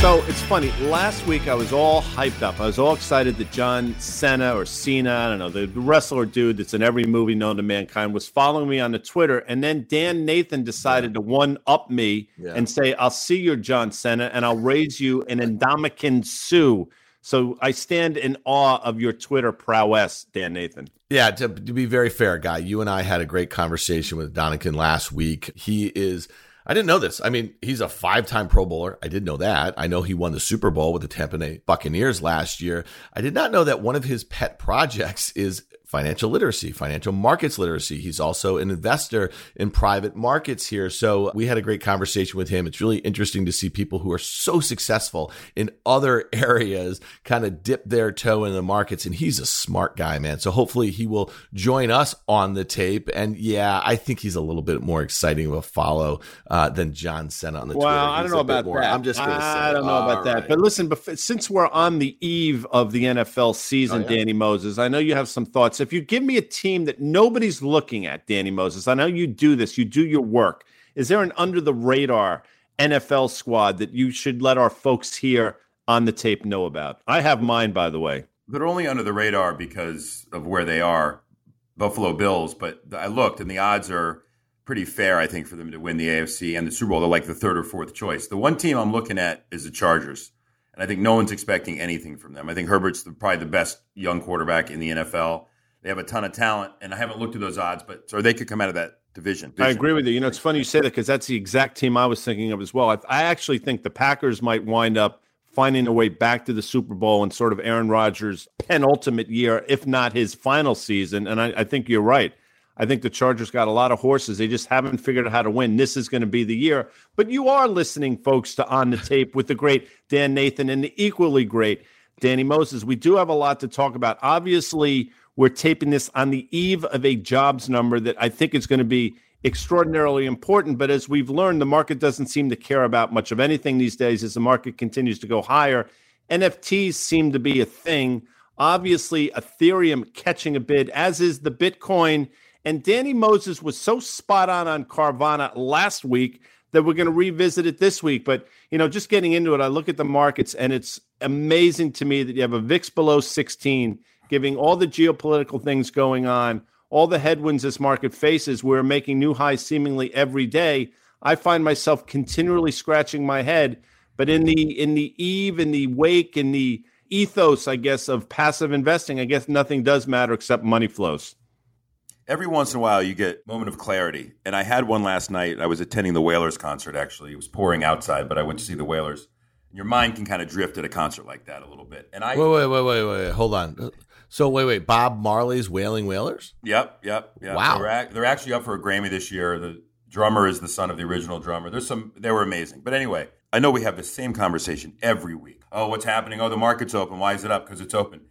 So it's funny. Last week, I was all hyped up. I was all excited that John Cena, I don't know, the wrestler dude that's in every movie known to mankind, was following me on the Twitter. And then Dan Nathan decided to one-up me and say, I'll see your John Cena, and I'll raise you an Ndamukong Suh. So I stand in awe of your Twitter prowess, Dan Nathan. Yeah, to be very fair, Guy, you and I had a great conversation with Donakin last week. He is... I didn't know this. I mean, he's a five-time Pro Bowler. I did know that. I know he won the Super Bowl with the Tampa Bay Buccaneers last year. I did not know that one of his pet projects is financial literacy, financial markets literacy. He's also an investor in private markets here. So we had a great conversation with him. It's really interesting to see people who are so successful in other areas kind of dip their toe in the markets. And he's a smart guy, man. So hopefully he will join us on the tape. And yeah, I think he's a little bit more exciting of a follow than John Cena on the Twitter. Well, I don't know about that. I'm just going to say. I don't know about that. But listen, since we're on the eve of the NFL season, Danny Moses, I know you have some thoughts. If you give me a team that nobody's looking at, Danny Moses, I know you do this, you do your work. Is there an under-the-radar NFL squad that you should let our folks here on the tape know about? I have mine, by the way. They're only under the radar because of where they are, Buffalo Bills. But I looked, and the odds are pretty fair, I think, for them to win the AFC and the Super Bowl. They're like the third or fourth choice. The one team I'm looking at is the Chargers, and I think no one's expecting anything from them. I think Herbert's probably the best young quarterback in the NFL. They have a ton of talent, and I haven't looked at those odds, but or they could come out of that division. I agree with you. You know, it's funny you say that because that's the exact team I was thinking of as well. I actually think the Packers might wind up finding a way back to the Super Bowl in sort of Aaron Rodgers' penultimate year, if not his final season. And I think you're right. I think the Chargers got a lot of horses. They just haven't figured out how to win. This is going to be the year. But you are listening, folks, to On the Tape with the great Dan Nathan and the equally great Danny Moses. We do have a lot to talk about. Obviously, we're taping this on the eve of a jobs number that I think is going to be extraordinarily important. But as we've learned, the market doesn't seem to care about much of anything these days as the market continues to go higher. NFTs seem to be a thing. Obviously, Ethereum catching a bid, as is the Bitcoin. And Danny Moses was so spot on Carvana last week that we're going to revisit it this week. But, you know, just getting into it, I look at the markets, and it's amazing to me that you have a VIX below 16, giving all the geopolitical things going on, all the headwinds this market faces. We're making new highs seemingly every day. I find myself continually scratching my head. But in the wake, in the ethos, I guess, of passive investing, I guess nothing does matter except money flows. Every once in a while, you get a moment of clarity. And I had one last night. I was attending the Wailers concert, actually. It was pouring outside, but I went to see the Wailers. Your mind can kind of drift at a concert like that a little bit. And I wait. Hold on. So wait. Bob Marley's Wailing Wailers? Yep. Wow. They're actually up for a Grammy this year. The drummer is the son of the original drummer. They were amazing. But anyway, I know we have the same conversation every week. Oh, what's happening? Oh, the market's open. Why is it up? Because it's open.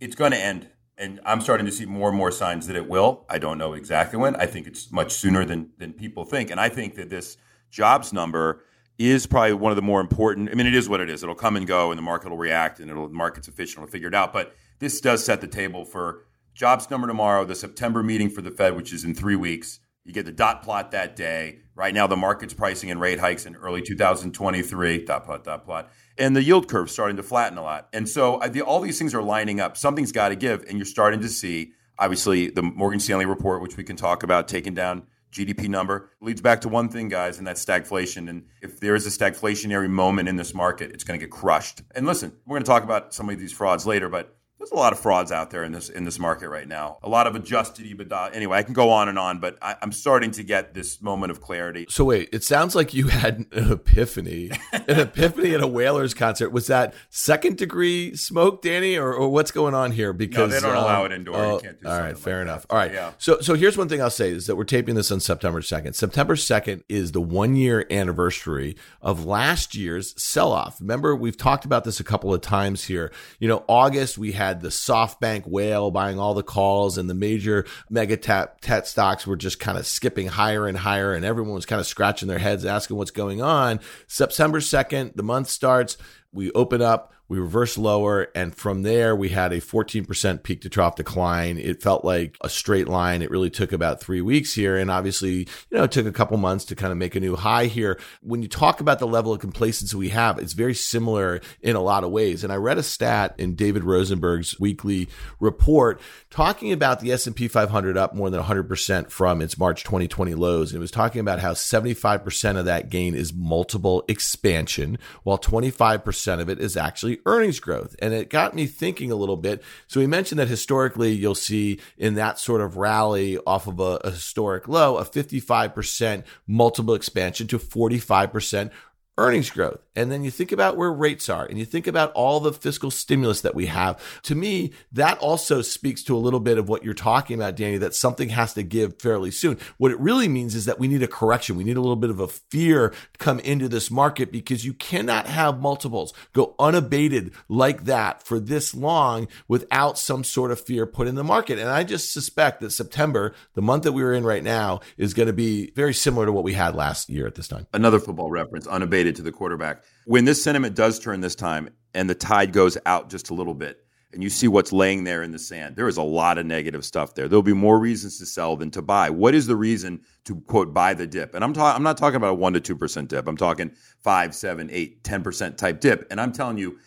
It's going to end. And I'm starting to see more and more signs that it will. I don't know exactly when. I think it's much sooner than people think. And I think that this jobs number is probably one of the more important. I mean, it is what it is. It'll come and go, and the market will react, and the market's efficient. It'll figure it out. But this does set the table for jobs number tomorrow, the September meeting for the Fed, which is in 3 weeks. You get the dot plot that day. Right now, the market's pricing in rate hikes in early 2023, dot plot. And the yield curve's starting to flatten a lot. And so all these things are lining up. Something's got to give, and you're starting to see, obviously, the Morgan Stanley report, which we can talk about, taking down GDP number leads back to one thing, guys, and that's stagflation. And if there is a stagflationary moment in this market, it's going to get crushed. And listen, we're going to talk about some of these frauds later, but there's a lot of frauds out there in this market right now. A lot of adjusted EBITDA. Anyway, I can go on and on, but I'm starting to get this moment of clarity. So wait, it sounds like you had an epiphany at a Wailers concert. Was that second degree smoke, Danny, or what's going on here? Because no, they don't allow it indoor. You can't do all right, fair like enough. That. All right, yeah. So here's one thing I'll say is that we're taping this on September 2nd. September 2nd is the 1 year anniversary of last year's sell-off. Remember, we've talked about this a couple of times here. You know, August, we had the SoftBank whale buying all the calls, and the major mega tech stocks were just kind of skipping higher and higher, and everyone was kind of scratching their heads asking what's going on. September 2nd, the month starts, we open up, we reverse lower, and from there, we had a 14% peak-to-trough decline. It felt like a straight line. It really took about 3 weeks here, and obviously, it took a couple months to kind of make a new high here. When you talk about the level of complacency we have, it's very similar in a lot of ways. And I read a stat in David Rosenberg's weekly report talking about the S&P 500 up more than 100% from its March 2020 lows. And it was talking about how 75% of that gain is multiple expansion, while 25% of it is actually earnings growth. And it got me thinking a little bit. So we mentioned that historically, you'll see in that sort of rally off of a historic low, a 55% multiple expansion to 45% earnings growth. And then you think about where rates are and you think about all the fiscal stimulus that we have. To me, that also speaks to a little bit of what you're talking about, Danny, that something has to give fairly soon. What it really means is that we need a correction. We need a little bit of a fear come into this market because you cannot have multiples go unabated like that for this long without some sort of fear put in the market. And I just suspect that September, the month that we are in right now, is going to be very similar to what we had last year at this time. Another football reference, unabated to the quarterback. When this sentiment does turn this time and the tide goes out just a little bit and you see what's laying there in the sand, there is a lot of negative stuff there. There'll be more reasons to sell than to buy. What is the reason to, quote, buy the dip? And I'm not talking about a 1% to 2% dip. I'm talking 5%, 7%, 8%, 10% type dip. And I'm telling you,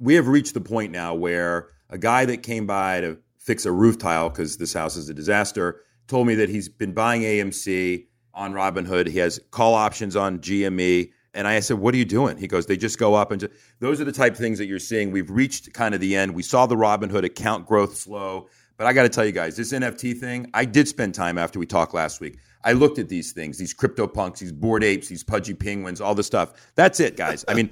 we have reached the point now where a guy that came by to fix a roof tile because this house is a disaster told me that he's been buying AMC on Robinhood. He has call options on GME. And I said, what are you doing? He goes, they just go up. And those are the type of things that you're seeing. We've reached kind of the end. We saw the Robinhood account growth slow. But I got to tell you guys, this NFT thing, I did spend time after we talked last week. I looked at these things, these CryptoPunks, these Bored Apes, these Pudgy Penguins, all this stuff. That's it, guys. I mean,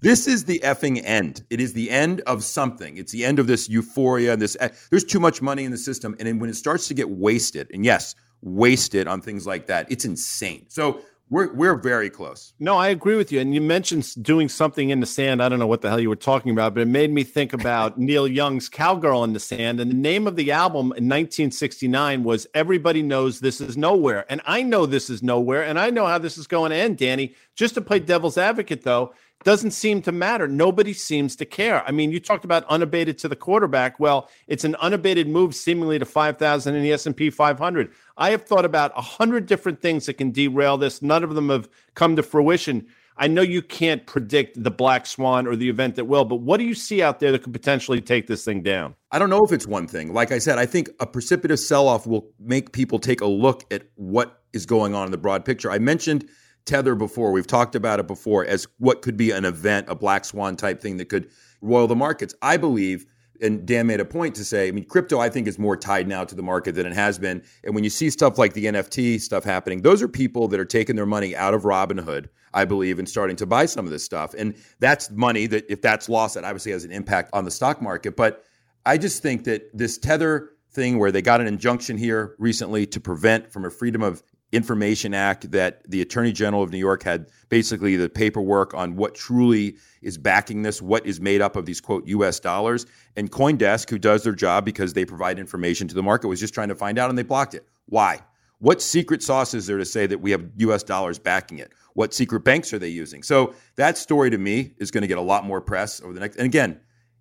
this is the effing end. It is the end of something. It's the end of this euphoria. And there's too much money in the system. And then when it starts to get wasted, and yes, wasted on things like that, it's insane. So We're very close. No, I agree with you. And you mentioned doing something in the sand. I don't know what the hell you were talking about, but it made me think about Neil Young's Cowgirl in the Sand. And the name of the album in 1969 was Everybody Knows This Is Nowhere. And I know this is nowhere. And I know how this is going to end, Danny. Just to play devil's advocate, though, doesn't seem to matter. Nobody seems to care. I mean, you talked about unabated to the quarterback. Well, it's an unabated move seemingly to 5,000 in the S&P 500. I have thought about 100 different things that can derail this. None of them have come to fruition. I know you can't predict the black swan or the event that will, but what do you see out there that could potentially take this thing down? I don't know if it's one thing. Like I said, I think a precipitous sell-off will make people take a look at what is going on in the broad picture. I mentioned Tether before. We've talked about it before as what could be an event, a black swan type thing that could roil the markets. I believe, and Dan made a point to say, I mean, crypto, I think, is more tied now to the market than it has been. And when you see stuff like the NFT stuff happening, those are people that are taking their money out of Robinhood, I believe, and starting to buy some of this stuff. And that's money that, if that's lost, that obviously has an impact on the stock market. But I just think that this Tether thing where they got an injunction here recently to prevent from a Freedom of Information Act that the Attorney General of New York had basically the paperwork on what truly is backing this, what is made up of these, quote, U.S. dollars. And CoinDesk, who does their job because they provide information to the market, was just trying to find out, and they blocked it. Why? What secret sauce is there to say that we have U.S. dollars backing it? What secret banks are they using? So that story to me is going to get a lot more press over the next. And again,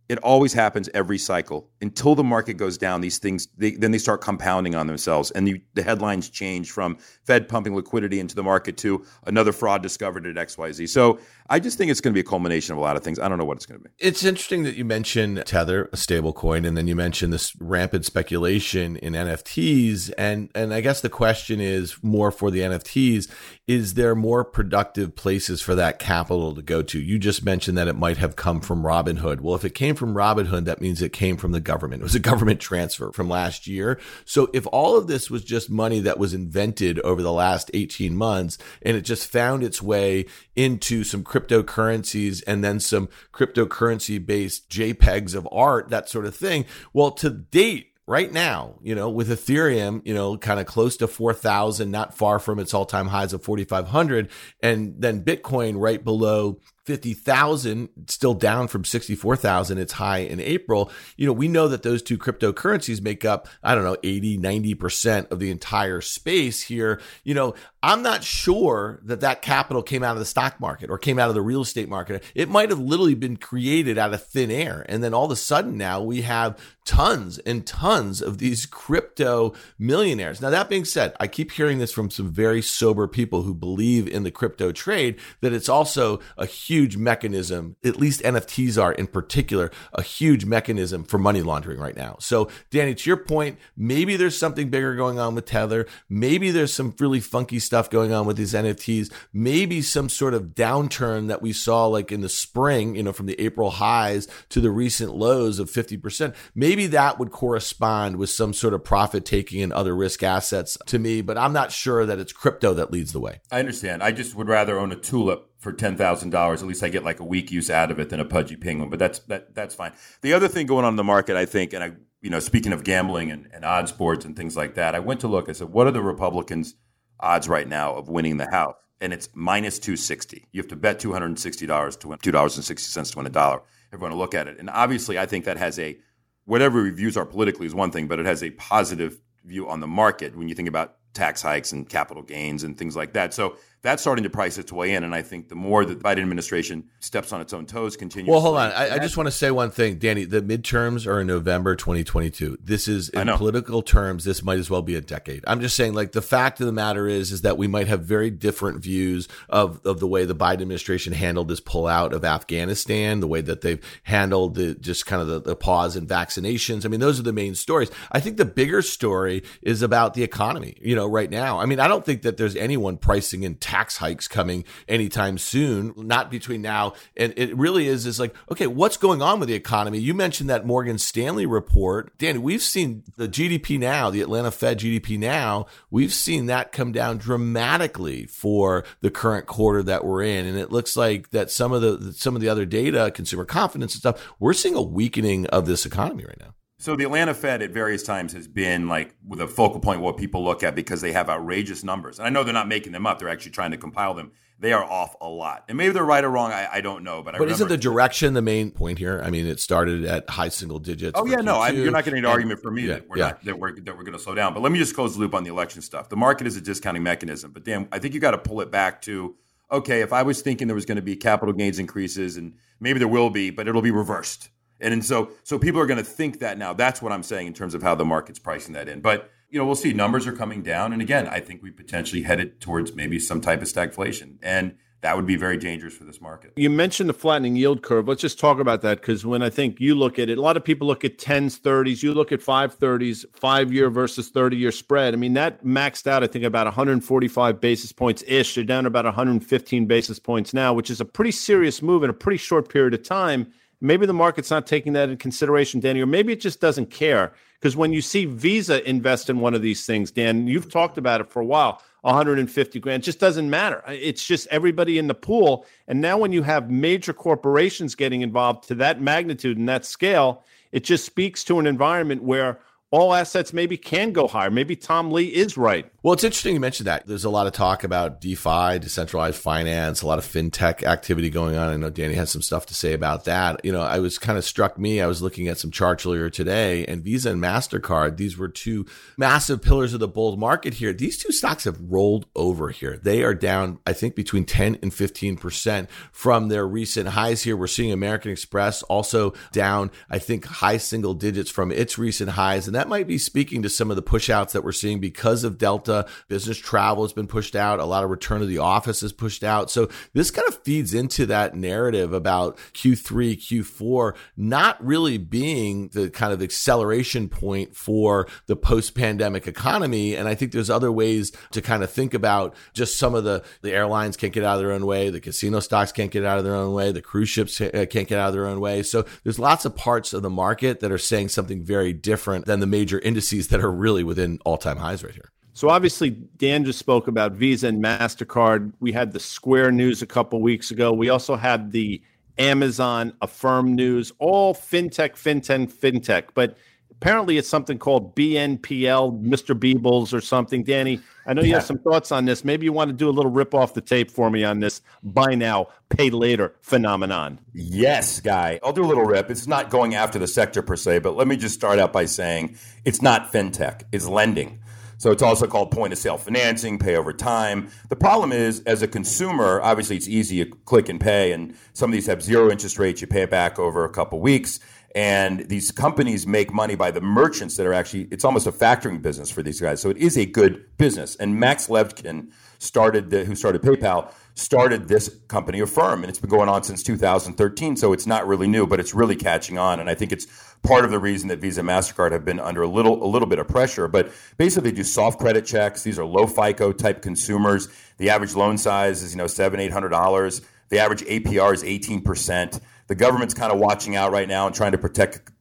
it always happens every cycle. Until the market goes down, these things, then they start compounding on themselves. And the headlines change from Fed pumping liquidity into the market to another fraud discovered at XYZ. So I just think it's going to be a culmination of a lot of things. I don't know what it's going to be. It's interesting that you mentioned Tether, a stable coin, and then you mentioned this rampant speculation in NFTs. And I guess the question is more for the NFTs. is there more productive places for that capital to go to? You just mentioned that it might have come from Robinhood. Well, if it came from Robinhood, that means it came from the government. It was a government transfer from last year. So if all of this was just money that was invented over the last 18 months and it just found its way into some cryptocurrencies and then some cryptocurrency-based JPEGs of art, that sort of thing, well, to date, right now, you know, with Ethereum, you know, kind of close to 4,000, not far from its all-time highs of 4,500, and then Bitcoin right below 50,000, still down from 64,000, its high in April. You know, we know that those two cryptocurrencies make up, I don't know, 80, 90% of the entire space here. You know, I'm not sure that that capital came out of the stock market or came out of the real estate market. It might have literally been created out of thin air. And then all of a sudden now we have tons and tons of these crypto millionaires. Now, that being said, I keep hearing this from some very sober people who believe in the crypto trade, that it's also a huge mechanism, at least NFTs are in particular, a huge mechanism for money laundering right now. So Danny, to your point, maybe there's something bigger going on with Tether. Maybe there's some really funky stuff going on with these NFTs. Maybe some sort of downturn that we saw like in the spring, you know, from the April highs to the recent lows of 50%. Maybe that would correspond with some sort of profit taking and other risk assets to me, but I'm not sure that it's crypto that leads the way. I understand. I just would rather own a tulip for $10,000, at least I get like a week use out of it than a pudgy penguin. But that's fine. The other thing going on in the market, I think, and I, you know, speaking of gambling and odds boards and things like that, I went to look. I said, what are the Republicans' odds right now of winning the House? And it's minus 260. You have to bet $260 to win $2.60 to win a dollar. Everyone will look at it, and obviously, I think that has a whatever reviews are politically is one thing, but it has a positive view on the market when you think about tax hikes and capital gains and things like that. So that's starting to price its way in. And I think the more the Biden administration steps on its own toes, continues. Well, hold on. I just want to say one thing, Danny. The midterms are in November 2022. This is, in political terms, this might as well be a decade. I'm just saying, like, the fact of the matter is that we might have very different views of the way the Biden administration handled this pullout of Afghanistan, the way that they've handled the just kind of the pause in vaccinations. I mean, those are the main stories. I think the bigger story is about the economy, you know, right now. I mean, I don't think that there's anyone pricing in tax hikes coming anytime soon, not between now. And it really is like, okay, what's going on with the economy? You mentioned that Morgan Stanley report. Danny, we've seen the GDP now, the Atlanta Fed GDP now, we've seen that come down dramatically for the current quarter that we're in. And it looks like that some of the other data, consumer confidence and stuff, we're seeing a weakening of this economy right now. So the Atlanta Fed at various times has been like with a focal point what people look at because they have outrageous numbers. And I know they're not making them up. They're actually trying to compile them. They are off a lot. And maybe they're right or wrong. I don't know. But isn't the direction the main point here? I mean, it started at high single digits. Oh, yeah, no. You're not getting an argument from me that we're going to slow down. But let me just close the loop on the election stuff. The market is a discounting mechanism. But, damn, I think you got to pull it back to, okay, if I was thinking there was going to be capital gains increases, and maybe there will be, but it'll be reversed. And so people are going to think that now. That's what I'm saying in terms of how the market's pricing that in. But, you know, we'll see. Numbers are coming down. And again, I think we potentially headed towards maybe some type of stagflation. And that would be very dangerous for this market. You mentioned the flattening yield curve. Let's just talk about that, because when I think you look at it, a lot of people look at 10s, 30s. You look at 530s, 5-year versus 30-year spread. I mean, that maxed out, I think, about 145 basis points-ish. They're down about 115 basis points now, which is a pretty serious move in a pretty short period of time. Maybe the market's not taking that in consideration, Danny, or maybe it just doesn't care. Because when you see Visa invest in one of these things, Dan, you've talked about it for a while, $150,000, just doesn't matter. It's just everybody in the pool. And now when you have major corporations getting involved to that magnitude and that scale, it just speaks to an environment where all assets maybe can go higher. Maybe Tom Lee is right. Well, it's interesting you mentioned that. There's a lot of talk about DeFi, decentralized finance, a lot of fintech activity going on. I know Danny has some stuff to say about that. You know, I was kind of struck me. I was looking at some charts earlier today, and Visa and MasterCard, these were two massive pillars of the bull market here. These two stocks have rolled over here. They are down, I think, between 10 and 15% from their recent highs here. We're seeing American Express also down, I think, high single digits from its recent highs. And that might be speaking to some of the pushouts that we're seeing because of Delta. Business travel has been pushed out. A lot of return to the office is pushed out. So this kind of feeds into that narrative about Q3, Q4 not really being the kind of acceleration point for the post-pandemic economy. And I think there's other ways to kind of think about just some of the airlines can't get out of their own way. The casino stocks can't get out of their own way. The cruise ships can't get out of their own way. So there's lots of parts of the market that are saying something very different than the major indices that are really within all-time highs right here. So obviously, Dan just spoke about Visa and MasterCard. We had the Square news a couple of weeks ago. We also had the Amazon Affirm news, all fintech. But apparently it's something called BNPL, Mr. Beebles or something. Danny, I know you have some thoughts on this. Maybe you want to do a little rip off the tape for me on this buy now, pay later phenomenon. Yes, Guy. I'll do a little rip. It's not going after the sector per se, but let me just start out by saying it's not fintech. It's lending. So it's also called point-of-sale financing, pay over time. The problem is, as a consumer, obviously it's easy to click and pay, and some of these have zero interest rates. You pay it back over a couple weeks, and these companies make money by the merchants that are actually – it's almost a factoring business for these guys. So it is a good business. And Max Levchin, who started PayPal, started this company Affirm, and it's been going on since 2013, so it's not really new, but it's really catching on. And I think it's part of the reason that Visa and MasterCard have been under a little bit of pressure. But basically, they do soft credit checks. These are low FICO type consumers. The average loan size is $700-800. The average APR is 18%. The government's kind of watching out right now and trying to protect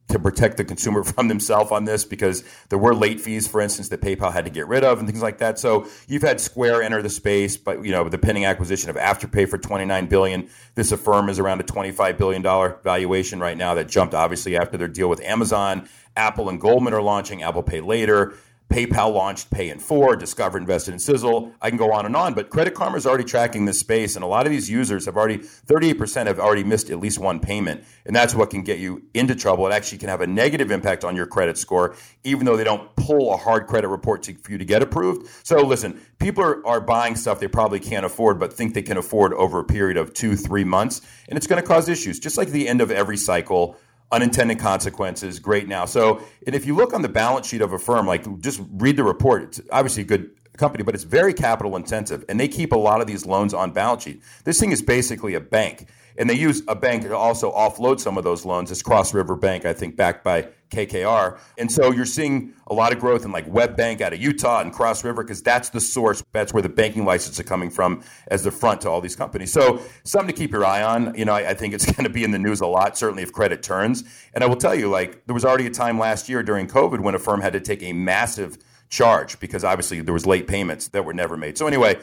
the consumer from themselves on this, because there were late fees, for instance, that PayPal had to get rid of and things like that. So you've had Square enter the space, but the pending acquisition of Afterpay for $29 billion. This Affirm is around a $25 billion valuation right now. That jumped, obviously, after their deal with Amazon. Apple and Goldman are launching Apple Pay Later. PayPal launched Pay in 4, Discover invested in Sizzle. I can go on and on, but Credit Karma is already tracking this space, and a lot of these users have already, 38% have already missed at least one payment, and that's what can get you into trouble. It actually can have a negative impact on your credit score, even though they don't pull a hard credit report for you to get approved. So listen, people are buying stuff they probably can't afford, but think they can afford over a period of 2-3 months, and it's going to cause issues, just like the end of every cycle. Unintended consequences, great now. So, and if you look on the balance sheet of a firm, like just read the report, it's obviously a good company, but it's very capital intensive, and they keep a lot of these loans on balance sheet. This thing is basically a bank, and they use a bank to also offload some of those loans. It's Cross River Bank, I think, backed by KKR. And so you're seeing a lot of growth in like Web Bank out of Utah and Cross River, because that's the source. That's where the banking license is coming from as the front to all these companies. So something to keep your eye on. I think it's going to be in the news a lot, certainly if credit turns. And I will tell you, there was already a time last year during COVID when a firm had to take a massive charge because obviously there was late payments that were never made. So anyway,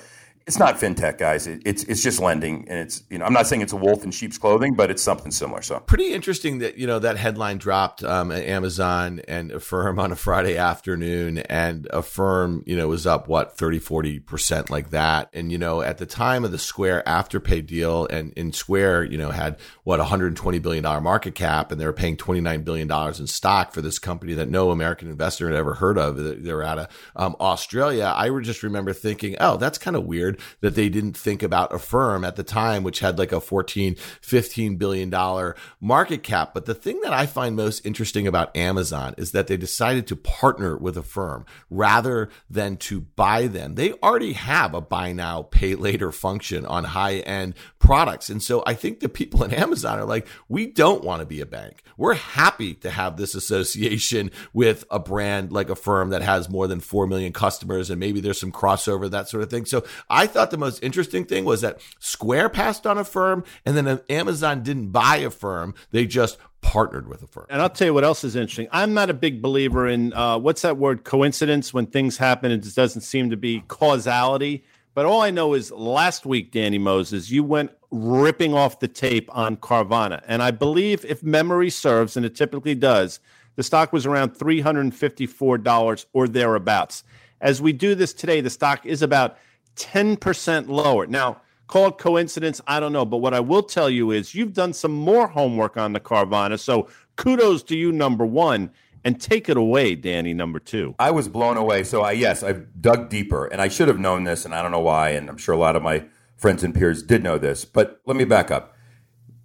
it's not fintech, guys. It's just lending, and it's I'm not saying it's a wolf in sheep's clothing, but it's something similar. So pretty interesting that that headline dropped at Amazon and Affirm on a Friday afternoon, and Affirm was up 30-40% like that, and at the time of the Square Afterpay deal, and in Square had $120 billion market cap, and they were paying $29 billion in stock for this company that no American investor had ever heard of. They were out of Australia. I just remember thinking, oh, that's kind of weird that they didn't think about Affirm at the time, which had a $14-15 billion market cap. But the thing that I find most interesting about Amazon is that they decided to partner with Affirm rather than to buy them. They already have a buy now, pay later function on high-end products. And so I think the people in Amazon are like, we don't want to be a bank. We're happy to have this association with a brand like Affirm that has more than 4 million customers, and maybe there's some crossover, that sort of thing. So I thought the most interesting thing was that Square passed on Affirm, and then Amazon didn't buy Affirm. They just partnered with Affirm. And I'll tell you what else is interesting. I'm not a big believer in what's that word, coincidence, when things happen. It just doesn't seem to be causality. But all I know is last week, Danny Moses, you went ripping off the tape on Carvana. And I believe, if memory serves, and it typically does, the stock was around $354 or thereabouts. As we do this today, the stock is about 10% lower. Now, call it coincidence, I don't know. But what I will tell you is you've done some more homework on the Carvana. So kudos to you, number one. And take it away, Danny, number two. I was blown away. So I've dug deeper. And I should have known this, and I don't know why. And I'm sure a lot of my friends and peers did know this. But let me back up.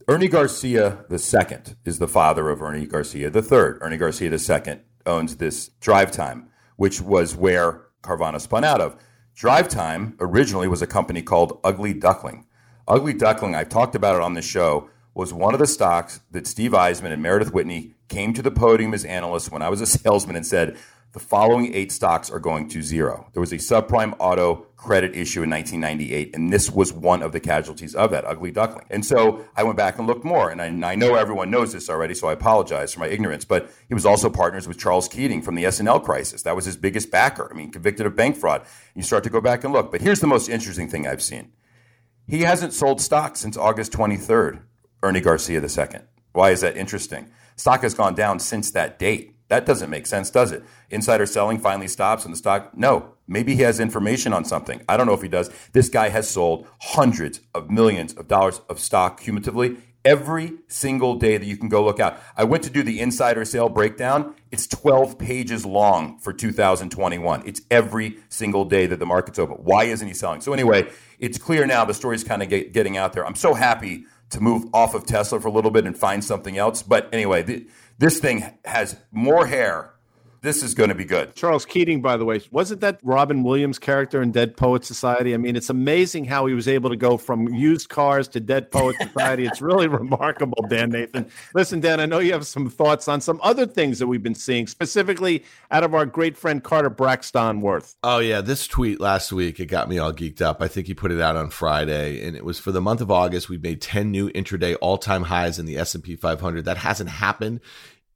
Ernie Garcia II is the father of Ernie Garcia III. Ernie Garcia II owns this Drive Time, which was where Carvana spun out of. Drive Time originally was a company called Ugly Duckling. Ugly Duckling, I've talked about it on the show, was one of the stocks that Steve Eisman and Meredith Whitney came to the podium as analysts when I was a salesman and said, the following 8 stocks are going to zero. There was a subprime auto credit issue in 1998, and this was one of the casualties of that, Ugly Duckling. And so I went back and looked more, and I know everyone knows this already, so I apologize for my ignorance, but he was also partners with Charles Keating from the S&L crisis. That was his biggest backer. I mean, convicted of bank fraud. You start to go back and look. But here's the most interesting thing I've seen. He hasn't sold stock since August 23rd, Ernie Garcia II. Why is that interesting? Stock has gone down since that date. That doesn't make sense, does it? Insider selling finally stops and the stock, no. Maybe he has information on something. I don't know if he does. This guy has sold hundreds of millions of dollars of stock cumulatively every single day that you can go look out. I went to do the insider sale breakdown. It's 12 pages long for 2021. It's every single day that the market's open. Why isn't he selling? So anyway, it's clear now. The story's kind of getting out there. I'm so happy to move off of Tesla for a little bit and find something else. But anyway, this thing has more hair. This is going to be good. Charles Keating, by the way, wasn't that Robin Williams' character in Dead Poets Society? I mean, it's amazing how he was able to go from used cars to Dead Poets Society. It's really remarkable, Dan Nathan. Listen, Dan, I know you have some thoughts on some other things that we've been seeing, specifically out of our great friend Carter Braxton Worth. Oh, yeah. This tweet last week, it got me all geeked up. I think he put it out on Friday, and it was for the month of August. We've made 10 new intraday all-time highs in the S&P 500. That hasn't happened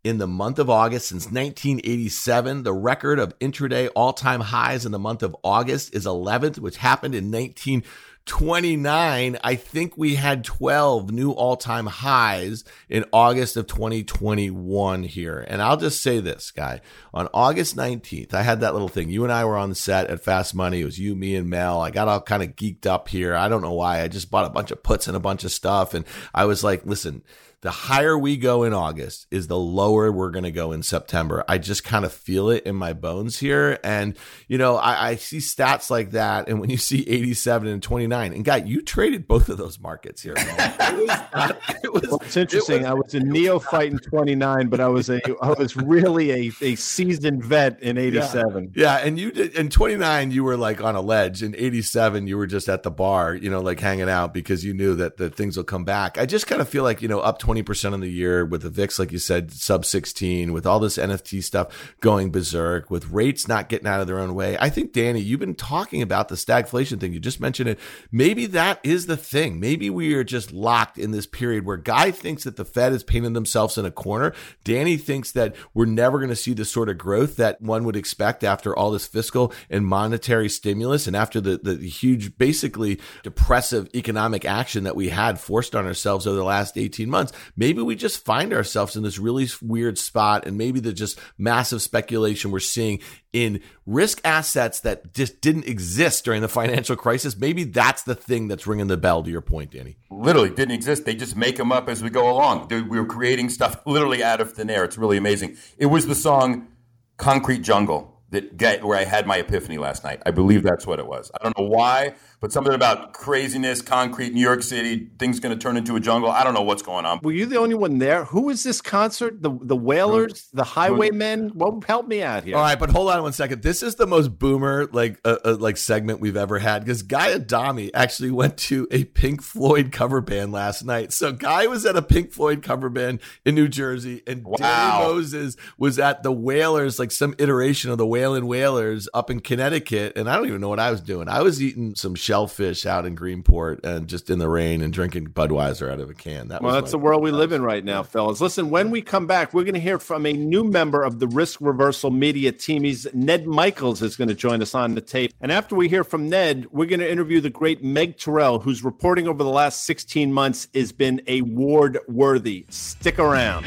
in the month of August since 1987. The record of intraday all-time highs in the month of August is 11th, which happened in 1929. I think we had 12 new all-time highs in August of 2021 here. And I'll just say this, guy. On August 19th, I had that little thing. You and I were on the set at Fast Money. It was you, me, and Mel. I got all kind of geeked up here. I don't know why. I just bought a bunch of puts and a bunch of stuff. And I was like, listen, the higher we go in August is the lower we're going to go in September. I just kind of feel it in my bones here. And, you know, I see stats like that. And when you see 87 and 29, and guy, you traded both of those markets here. It's interesting. I was a neophyte in 29, but I was really a seasoned vet in 87. Yeah. And you did in 29, you were like on a ledge. In 87, you were just at the bar, you know, like hanging out because you knew that the things will come back. I just kind of feel like, you know, up 20% in the year with the VIX, like you said, sub 16, with all this NFT stuff going berserk, with rates not getting out of their own way. I think, Danny, you've been talking about the stagflation thing. You just mentioned it. Maybe that is the thing. Maybe we are just locked in this period where Guy thinks that the Fed is painting themselves in a corner. Danny thinks that we're never going to see the sort of growth that one would expect after all this fiscal and monetary stimulus and after the huge, basically depressive economic action that we had forced on ourselves over the last 18 months. Maybe we just find ourselves in this really weird spot, and maybe the just massive speculation we're seeing in risk assets that just didn't exist during the financial crisis. Maybe that's the thing that's ringing the bell, to your point, Danny. Literally didn't exist. They just make them up as we go along. We were creating stuff literally out of thin air. It's really amazing. It was the song Concrete Jungle where I had my epiphany last night. I believe that's what it was. I don't know why, but something about craziness, concrete, New York City, things going to turn into a jungle. I don't know what's going on. Were you the only one there? Who was this concert? The Wailers? The Highwaymen? Well, help me out here. All right, but hold on one second. This is the most boomer like segment we've ever had, because Guy Adami actually went to a Pink Floyd cover band last night. So Guy was at a Pink Floyd cover band in New Jersey, and Danny Moses was at the Wailers, like some iteration of the Wailers up in Connecticut, and I don't even know what I was doing. I was eating some shellfish out in Greenport and just in the rain and drinking Budweiser out of a can. That's the world we live in right now, fellas. Listen, when we come back, we're going to hear from a new member of the Risk Reversal Media team. He's Ned Michaels is going to join us on the tape. And after we hear from Ned, we're going to interview the great Meg Terrell, whose reporting over the last 16 months has been award-worthy. Stick around.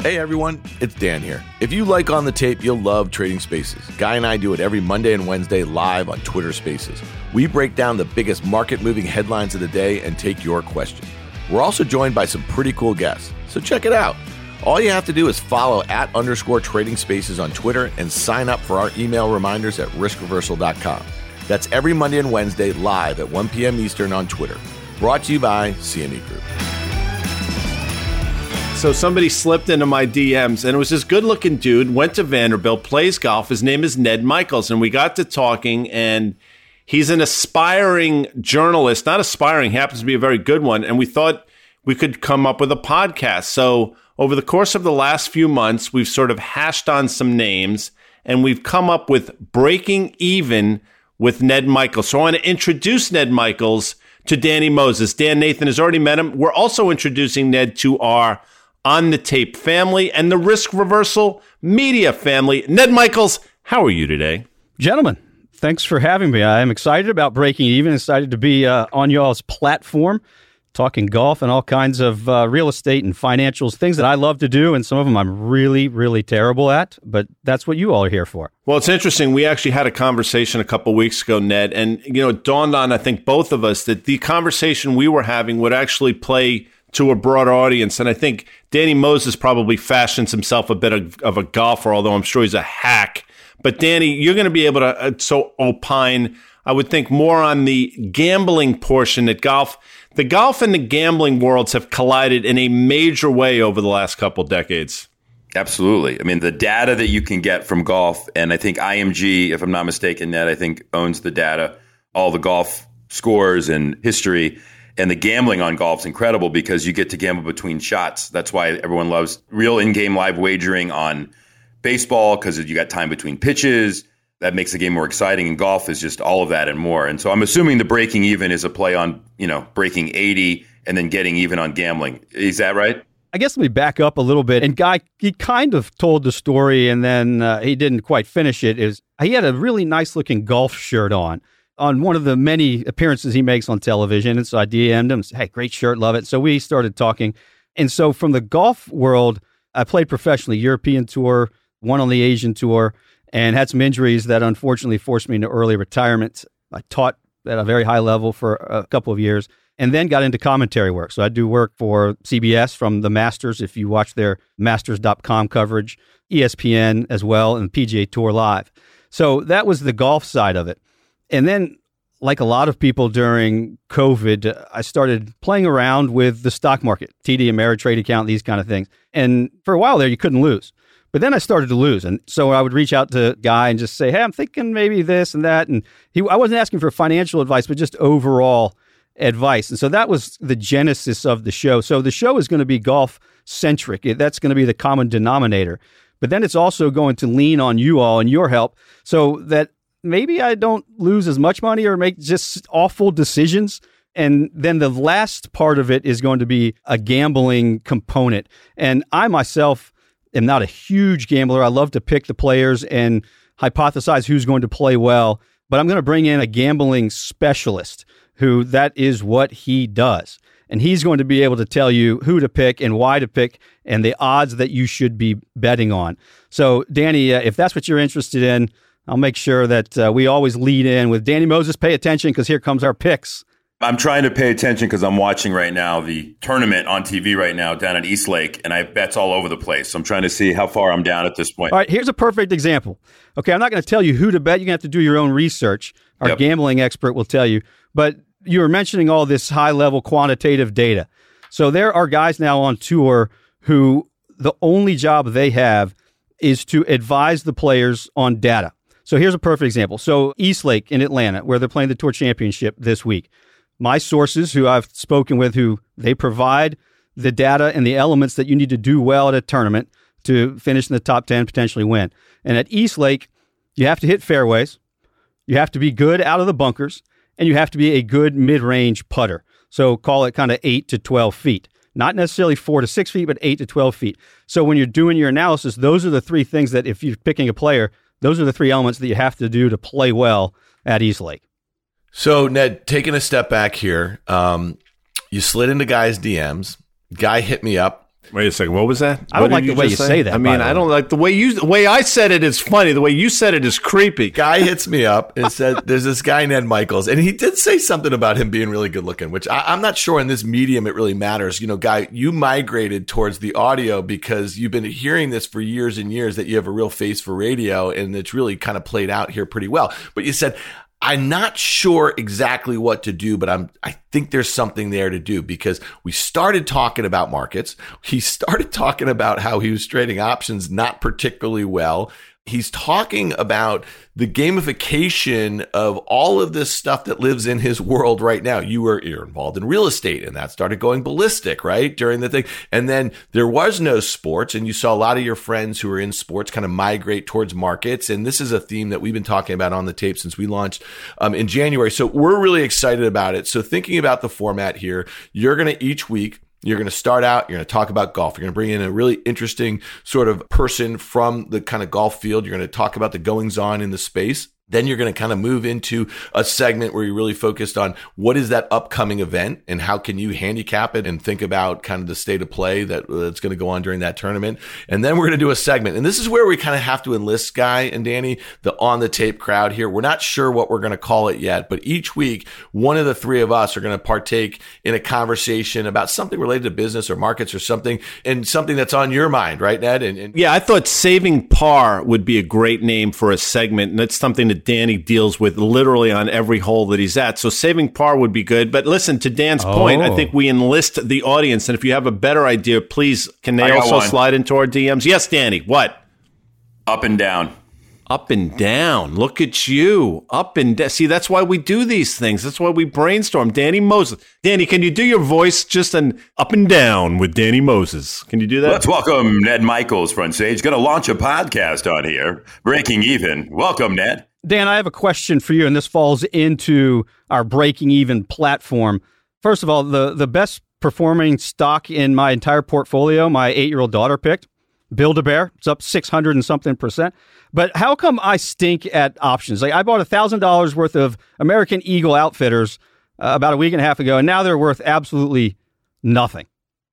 Hey everyone, it's Dan here. If you like On the Tape, you'll love Trading Spaces. Guy and I do it every Monday and Wednesday live on Twitter Spaces. We break down the biggest market-moving headlines of the day and take your questions. We're also joined by some pretty cool guests, so check it out. All you have to do is follow @_Trading Spaces on Twitter and sign up for our email reminders at riskreversal.com. That's every Monday and Wednesday live at 1 p.m. Eastern on Twitter. Brought to you by CME Group. So somebody slipped into my DMs, and it was this good-looking dude, went to Vanderbilt, plays golf. His name is Ned Michaels, and we got to talking, and he's an aspiring journalist. Not aspiring, happens to be a very good one, and we thought we could come up with a podcast. So over the course of the last few months, we've sort of hashed on some names, and we've come up with Breaking Even with Ned Michaels. So I want to introduce Ned Michaels to Danny Moses. Dan Nathan has already met him. We're also introducing Ned to our On the Tape family and the Risk Reversal Media family. Ned Michaels, how are you today? Gentlemen, thanks for having me. I am excited about Breaking Even, excited to be on y'all's platform, talking golf and all kinds of real estate and financials, things that I love to do, and some of them I'm really, really terrible at, but that's what you all are here for. Well, it's interesting. We actually had a conversation a couple of weeks ago, Ned, and it dawned on, I think, both of us that the conversation we were having would actually play to a broad audience, and I think Danny Moses probably fashions himself a bit of a golfer, although I'm sure he's a hack. But Danny, you're going to be able to opine, I would think, more on the gambling portion that golf. The golf and the gambling worlds have collided in a major way over the last couple decades. Absolutely. I mean, the data that you can get from golf, and I think IMG, if I'm not mistaken, Ned, I think owns the data, all the golf scores and history, and the gambling on golf is incredible because you get to gamble between shots. That's why everyone loves real in-game live wagering on baseball because you got time between pitches. That makes the game more exciting, and golf is just all of that and more. And so I'm assuming the breaking even is a play on, breaking 80 and then getting even on gambling. Is that right? I guess let me back up a little bit. And Guy, he kind of told the story and then he didn't quite finish it. He had a really nice looking golf shirt on one of the many appearances he makes on television. And so I DM'd him and said, hey, great shirt, love it. So we started talking. And so from the golf world, I played professionally, European tour, won on the Asian tour, and had some injuries that unfortunately forced me into early retirement. I taught at a very high level for a couple of years and then got into commentary work. So I do work for CBS from the Masters, if you watch their Masters.com coverage, ESPN as well, and PGA Tour Live. So that was the golf side of it. And then, like a lot of people during COVID, I started playing around with the stock market, TD Ameritrade account, these kind of things. And for a while there, you couldn't lose. But then I started to lose. And so I would reach out to Guy and just say, hey, I'm thinking maybe this and that. And I wasn't asking for financial advice, but just overall advice. And so that was the genesis of the show. So the show is going to be golf centric. That's going to be the common denominator. But then it's also going to lean on you all and your help so that maybe I don't lose as much money or make just awful decisions. And then the last part of it is going to be a gambling component. And I myself am not a huge gambler. I love to pick the players and hypothesize who's going to play well, but I'm going to bring in a gambling specialist who that is what he does. And he's going to be able to tell you who to pick and why to pick and the odds that you should be betting on. So Danny, if that's what you're interested in, I'll make sure that we always lead in with Danny Moses. Pay attention because here comes our picks. I'm trying to pay attention because I'm watching right now the tournament on TV right now down at Eastlake, and I have bets all over the place. So I'm trying to see how far I'm down at this point. All right, here's a perfect example. Okay, I'm not going to tell you who to bet. You're going to have to do your own research. Our gambling expert will tell you. But you were mentioning all this high-level quantitative data. So there are guys now on tour who the only job they have is to advise the players on data. So here's a perfect example. So Eastlake in Atlanta, where they're playing the Tour Championship this week. My sources who I've spoken with, who they provide the data and the elements that you need to do well at a tournament to finish in the top 10, potentially win. And at Eastlake, you have to hit fairways, you have to be good out of the bunkers, and you have to be a good mid-range putter. So call it kind of 8 to 12 feet. Not necessarily 4 to 6 feet, but 8 to 12 feet. So when you're doing your analysis, those are the three things that if you're picking a player, those are the three elements that you have to do to play well at Eastlake. So, Ned, taking a step back here, you slid into Guy's DMs. Guy hit me up. Wait a second. What was that? I don't like the way you say that. I mean, I don't like the way you. The way I said it is funny. The way you said it is creepy. Guy hits me up and said, there's this guy, Ned Michaels, and he did say something about him being really good looking, which I'm not sure in this medium it really matters. Guy, you migrated towards the audio because you've been hearing this for years and years that you have a real face for radio, and it's really kind of played out here pretty well. But you said, I'm not sure exactly what to do, but I think there's something there to do, because we started talking about markets. He started talking about how he was trading options not particularly well. He's talking about the gamification of all of this stuff that lives in his world right now. You're involved in real estate, and that started going ballistic, right, during the thing. And then there was no sports, and you saw a lot of your friends who were in sports kind of migrate towards markets. And this is a theme that we've been talking about on the tape since we launched in January. So we're really excited about it. So thinking about the format here, you're going to each week, you're going to start out, you're going to talk about golf. You're going to bring in a really interesting sort of person from the kind of golf field. You're going to talk about the goings on in the space. Then you're going to kind of move into a segment where you're really focused on what is that upcoming event and how can you handicap it and think about kind of the state of play that's going to go on during that tournament. And then we're going to do a segment. And this is where we kind of have to enlist Guy and Danny, the on the tape crowd here. We're not sure what we're going to call it yet, but each week, one of the three of us are going to partake in a conversation about something related to business or markets or something, and something that's on your mind, right, Ned? Yeah, I thought Saving Par would be a great name for a segment. And that's something that Danny deals with literally on every hole that he's at. So Saving Par would be good. But listen, to Dan's point, I think we enlist the audience. And if you have a better idea, please, can they also slide into our DMs? Yes, Danny, what? Up and down. Up and down. Look at you. Up and down. See, that's why we do these things. That's why we brainstorm. Danny Moses. Danny, can you do your voice just an up and down with Danny Moses? Can you do that? Let's welcome Ned Michaels, front stage. Going to launch a podcast on here. Breaking Even. Welcome, Ned. Dan, I have a question for you, and this falls into our Breaking Even platform. First of all, the best performing stock in my entire portfolio, my 8-year-old daughter picked, Build-A-Bear. It's up 600 and something percent. But how come I stink at options? Like, I bought $1,000 worth of American Eagle Outfitters about a week and a half ago, and now they're worth absolutely nothing.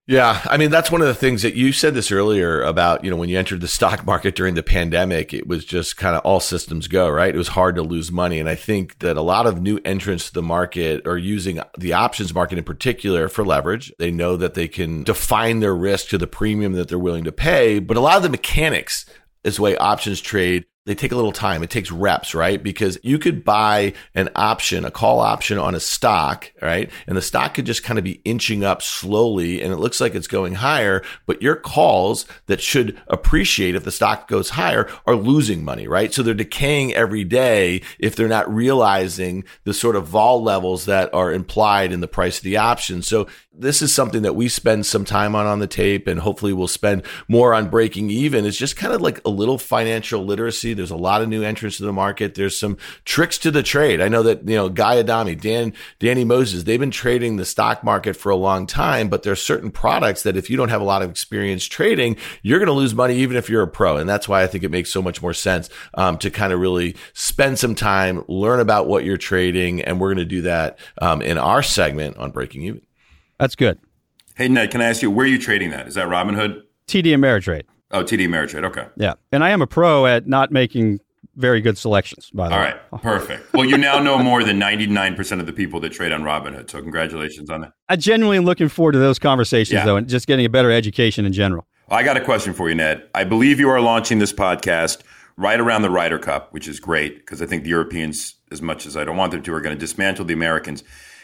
Yeah, I mean, that's one of the things that you said this earlier about, when you entered the stock market during the pandemic, it was just kind of all systems go, right? It was hard to lose money. And I think that a lot of new entrants to the market are using the options market in particular for leverage. They know that they can define their risk to the premium that they're willing to pay. But a lot of the mechanics is the way options trade. They take a little time. It takes reps, right? Because you could buy an option, a call option on a stock, right? And the stock could just kind of be inching up slowly and it looks like it's going higher, but your calls that should appreciate if the stock goes higher are losing money, right? So they're decaying every day if they're not realizing the sort of vol levels that are implied in the price of the option. So this is something that we spend some time on the tape, and hopefully we'll spend more on Breaking Even. It's just kind of like a little financial literacy. There's a lot of new entrants to the market. There's some tricks to the trade. I know that, Guy Adami, Danny Moses, they've been trading the stock market for a long time, but there are certain products that if you don't have a lot of experience trading, you're going to lose money even if you're a pro. And that's why I think it makes so much more sense to kind of really spend some time, learn about what you're trading. And we're going to do that in our segment on Breaking Even. That's good. Hey, Ned, can I ask you, where are you trading that? Is that Robinhood? TD Ameritrade. Oh, TD Ameritrade. Okay. Yeah. And I am a pro at not making very good selections, by the way. All right. Perfect. Well, you now know more than 99% of the people that trade on Robinhood. So congratulations on that. I genuinely am looking forward to those conversations, though, and just getting a better education in general. I got a question for you, Ned. I believe you are launching this podcast right around the Ryder Cup, which is great because I think the Europeans, as much as I don't want them to, are going to dismantle the Americans.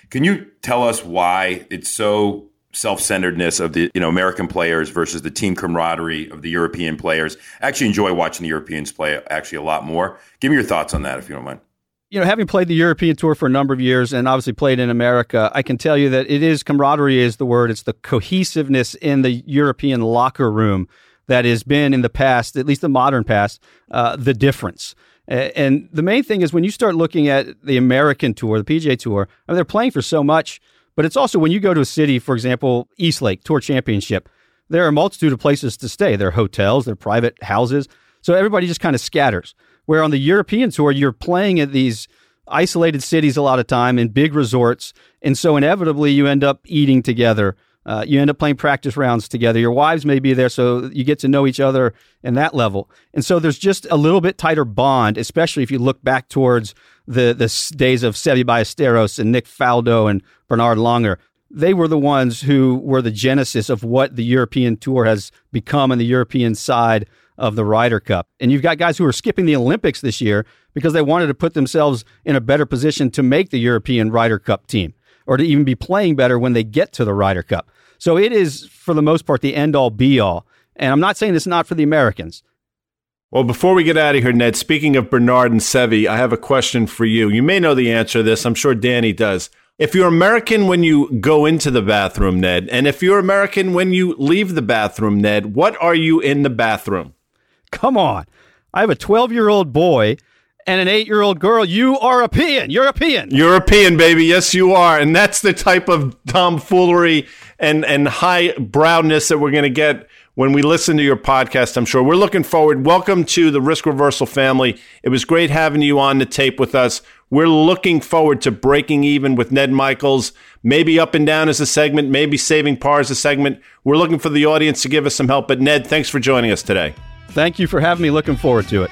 Can you tell us why it's so self-centeredness of the American players versus the team camaraderie of the European players? I actually enjoy watching the Europeans play actually a lot more. Give me your thoughts on that, if you don't mind. Having played the European tour for a number of years and obviously played in America, I can tell you that it is, camaraderie is the word. It's the cohesiveness in the European locker room that has been in the past, at least the modern past, the difference. And the main thing is when you start looking at the American tour, the PGA Tour, they're playing for so much. But it's also when you go to a city, for example, Eastlake Tour Championship, there are a multitude of places to stay. There are hotels, there are private houses. So everybody just kind of scatters. Where on the European tour, you're playing at these isolated cities a lot of time in big resorts. And so inevitably, you end up eating together. You end up playing practice rounds together. Your wives may be there, so you get to know each other in that level. And so there's just a little bit tighter bond, especially if you look back towards the days of Seve Ballesteros and Nick Faldo and Bernard Langer. They were the ones who were the genesis of what the European Tour has become and the European side of the Ryder Cup. And you've got guys who are skipping the Olympics this year because they wanted to put themselves in a better position to make the European Ryder Cup team, or to even be playing better when they get to the Ryder Cup. So it is, for the most part, the end-all, be-all. And I'm not saying it's not for the Americans. Well, before we get out of here, Ned, speaking of Bernard and Sevi, I have a question for you. You may know the answer to this. I'm sure Danny does. If you're American when you go into the bathroom, Ned, and if you're American when you leave the bathroom, Ned, what are you in the bathroom? Come on. I have a 12-year-old boy and an 8-year-old girl. You are a peon. You're a peon. You're a peon, baby. Yes, you are. And that's the type of tomfoolery and high-browness that we're going to get when we listen to your podcast, I'm sure. We're looking forward. Welcome to the Risk Reversal family. It was great having you on the tape with us. We're looking forward to breaking even with Ned Michaels, maybe up and down as a segment, maybe saving par as a segment. We're looking for the audience to give us some help. But Ned, thanks for joining us today. Thank you for having me. Looking forward to it.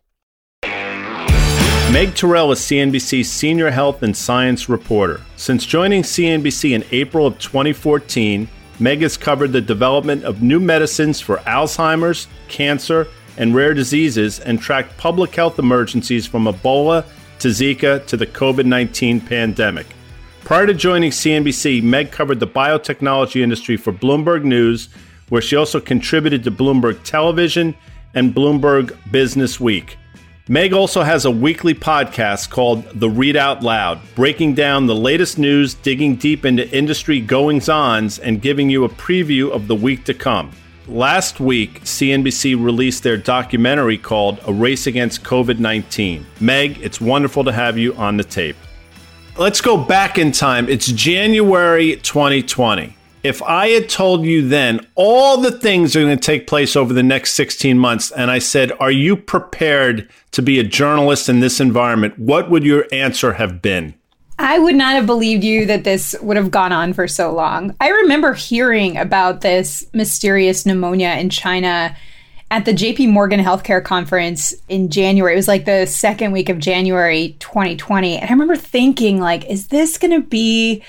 Meg Terrell is CNBC's senior health and science reporter. Since joining CNBC in April of 2014, Meg has covered the development of new medicines for Alzheimer's, cancer, and rare diseases, and tracked public health emergencies from Ebola to Zika to the COVID-19 pandemic. Prior to joining CNBC, Meg covered the biotechnology industry for Bloomberg News, where she also contributed to Bloomberg Television and Bloomberg Business Week. Meg also has a weekly podcast called The Read Out Loud, breaking down the latest news, digging deep into industry goings-ons, and giving you a preview of the week to come. Last week, CNBC released their documentary called A Race Against COVID-19. Meg, it's wonderful to have you on the tape. Let's go back in time. It's January 2020. If I had told you then all the things are going to take place over the next 16 months, and I said, are you prepared to be a journalist in this environment, what would your answer have been? I would not have believed you that this would have gone on for so long. I remember hearing about this mysterious pneumonia in China at the JP Morgan Healthcare Conference in January. It was like the second week of January 2020. And I remember thinking, like, is this going to be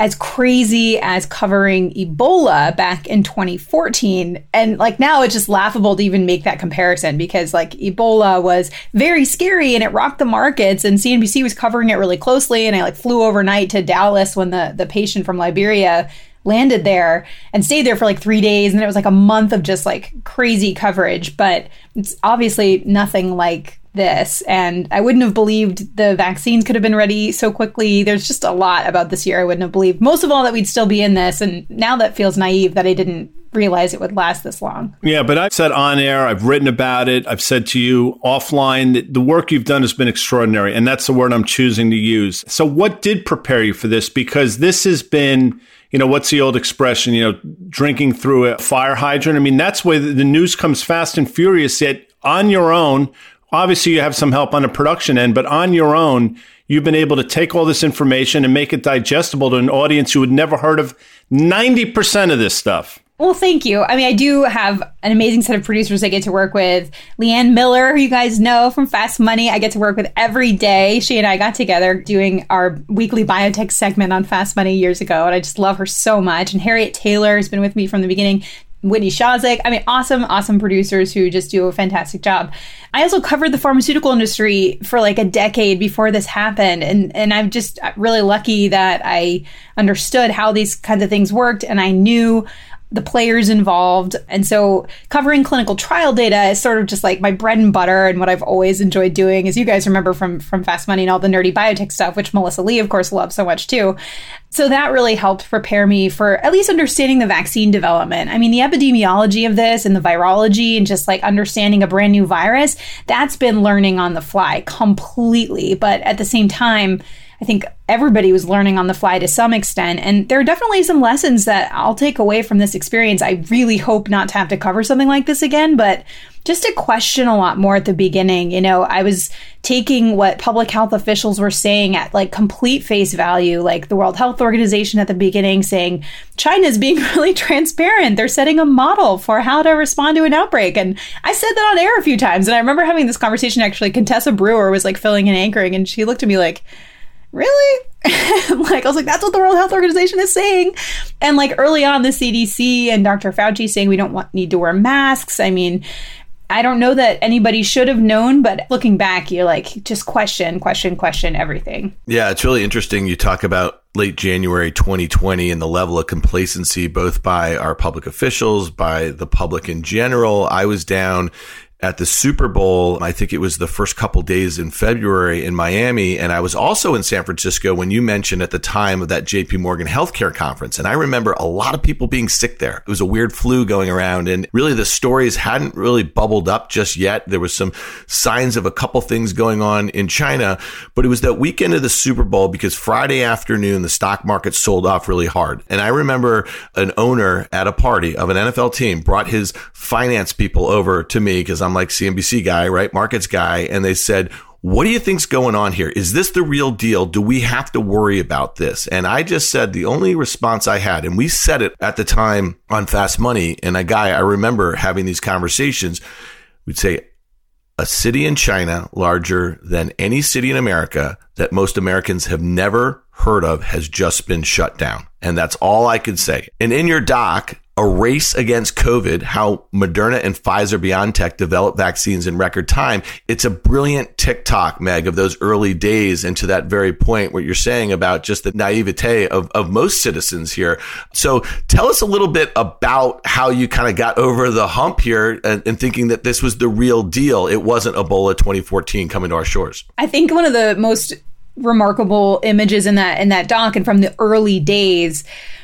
as crazy as covering Ebola back in 2014. And like now it's just laughable to even make that comparison, because like Ebola was very scary and it rocked the markets, and CNBC was covering it really closely. And I like flew overnight to Dallas when the patient from Liberia landed there and stayed there for like 3 days. And it was like a month of just like crazy coverage, but it's obviously nothing like this. And I wouldn't have believed the vaccines could have been ready so quickly. There's just a lot about this year I wouldn't have believed. Most of all, that we'd still be in this. And now that feels naive that I didn't realize it would last this long. Yeah, but I've said on air, I've written about it, I've said to you offline, that the work you've done has been extraordinary. And that's the word I'm choosing to use. So what did prepare you for this? Because this has been, you know, what's the old expression, you know, drinking through a fire hydrant. I mean, that's where the news comes fast and furious, yet on your own. Obviously, you have some help on the production end, but on your own, you've been able to take all this information and make it digestible to an audience who had never heard of 90% of this stuff. Well, thank you. I mean, I do have an amazing set of producers I get to work with. Leanne Miller, who you guys know from Fast Money, I get to work with every day. She and I got together doing our weekly biotech segment on Fast Money years ago, and I just love her so much. And Harriet Taylor has been with me from the beginning. Whitney Shosik. I mean, awesome, awesome producers who just do a fantastic job. I also covered the pharmaceutical industry for like a decade before this happened. And I'm just really lucky that I understood how these kinds of things worked, and I knew the players involved. And so covering clinical trial data is sort of just like my bread and butter and what I've always enjoyed doing, as you guys remember from Fast Money and all the nerdy biotech stuff, which Melissa Lee, of course, loves so much too. So that really helped prepare me for at least understanding the vaccine development. I mean, the epidemiology of this and the virology and just like understanding a brand new virus, that's been learning on the fly completely. But at the same time, I think everybody was learning on the fly to some extent. And there are definitely some lessons that I'll take away from this experience. I really hope not to have to cover something like this again, but just to question a lot more at the beginning. You know, I was taking what public health officials were saying at like complete face value, like the World Health Organization at the beginning saying, China's being really transparent. They're setting a model for how to respond to an outbreak. And I said that on air a few times. And I remember having this conversation, actually, Contessa Brewer was like filling and anchoring, and she looked at me like, really? Like, I was like, that's what the World Health Organization is saying. And like early on, the CDC and Dr. Fauci saying we don't need to wear masks. I mean, I don't know that anybody should have known, but looking back, you're like, just question everything. Yeah, it's really interesting. You talk about late January 2020 and the level of complacency, both by our public officials, by the public in general. I was down at the Super Bowl, I think it was the first couple days in February in Miami. And I was also in San Francisco when you mentioned at the time of that JP Morgan healthcare conference. And I remember a lot of people being sick there. It was a weird flu going around. And really the stories hadn't really bubbled up just yet. There was some signs of a couple things going on in China, but it was that weekend of the Super Bowl because Friday afternoon, the stock market sold off really hard. And I remember an owner at a party of an NFL team brought his finance people over to me because I'm like CNBC guy, right? Markets guy. And they said, what do you think's going on here? Is this the real deal? Do we have to worry about this? And I just said the only response I had, and we said it at the time on Fast Money, and a guy, I remember having these conversations, we'd say, a city in China larger than any city in America that most Americans have never heard of has just been shut down. And that's all I could say. And in your doc, A Race Against COVID, How Moderna and Pfizer-BioNTech Develop Vaccines in Record Time. It's a brilliant TikTok, Meg, of those early days and to that very point what you're saying about just the naivete of most citizens here. So tell us a little bit about how you kind of got over the hump here and thinking that this was the real deal. It wasn't Ebola 2014 coming to our shores. I think one of the most remarkable images in that doc and from the early days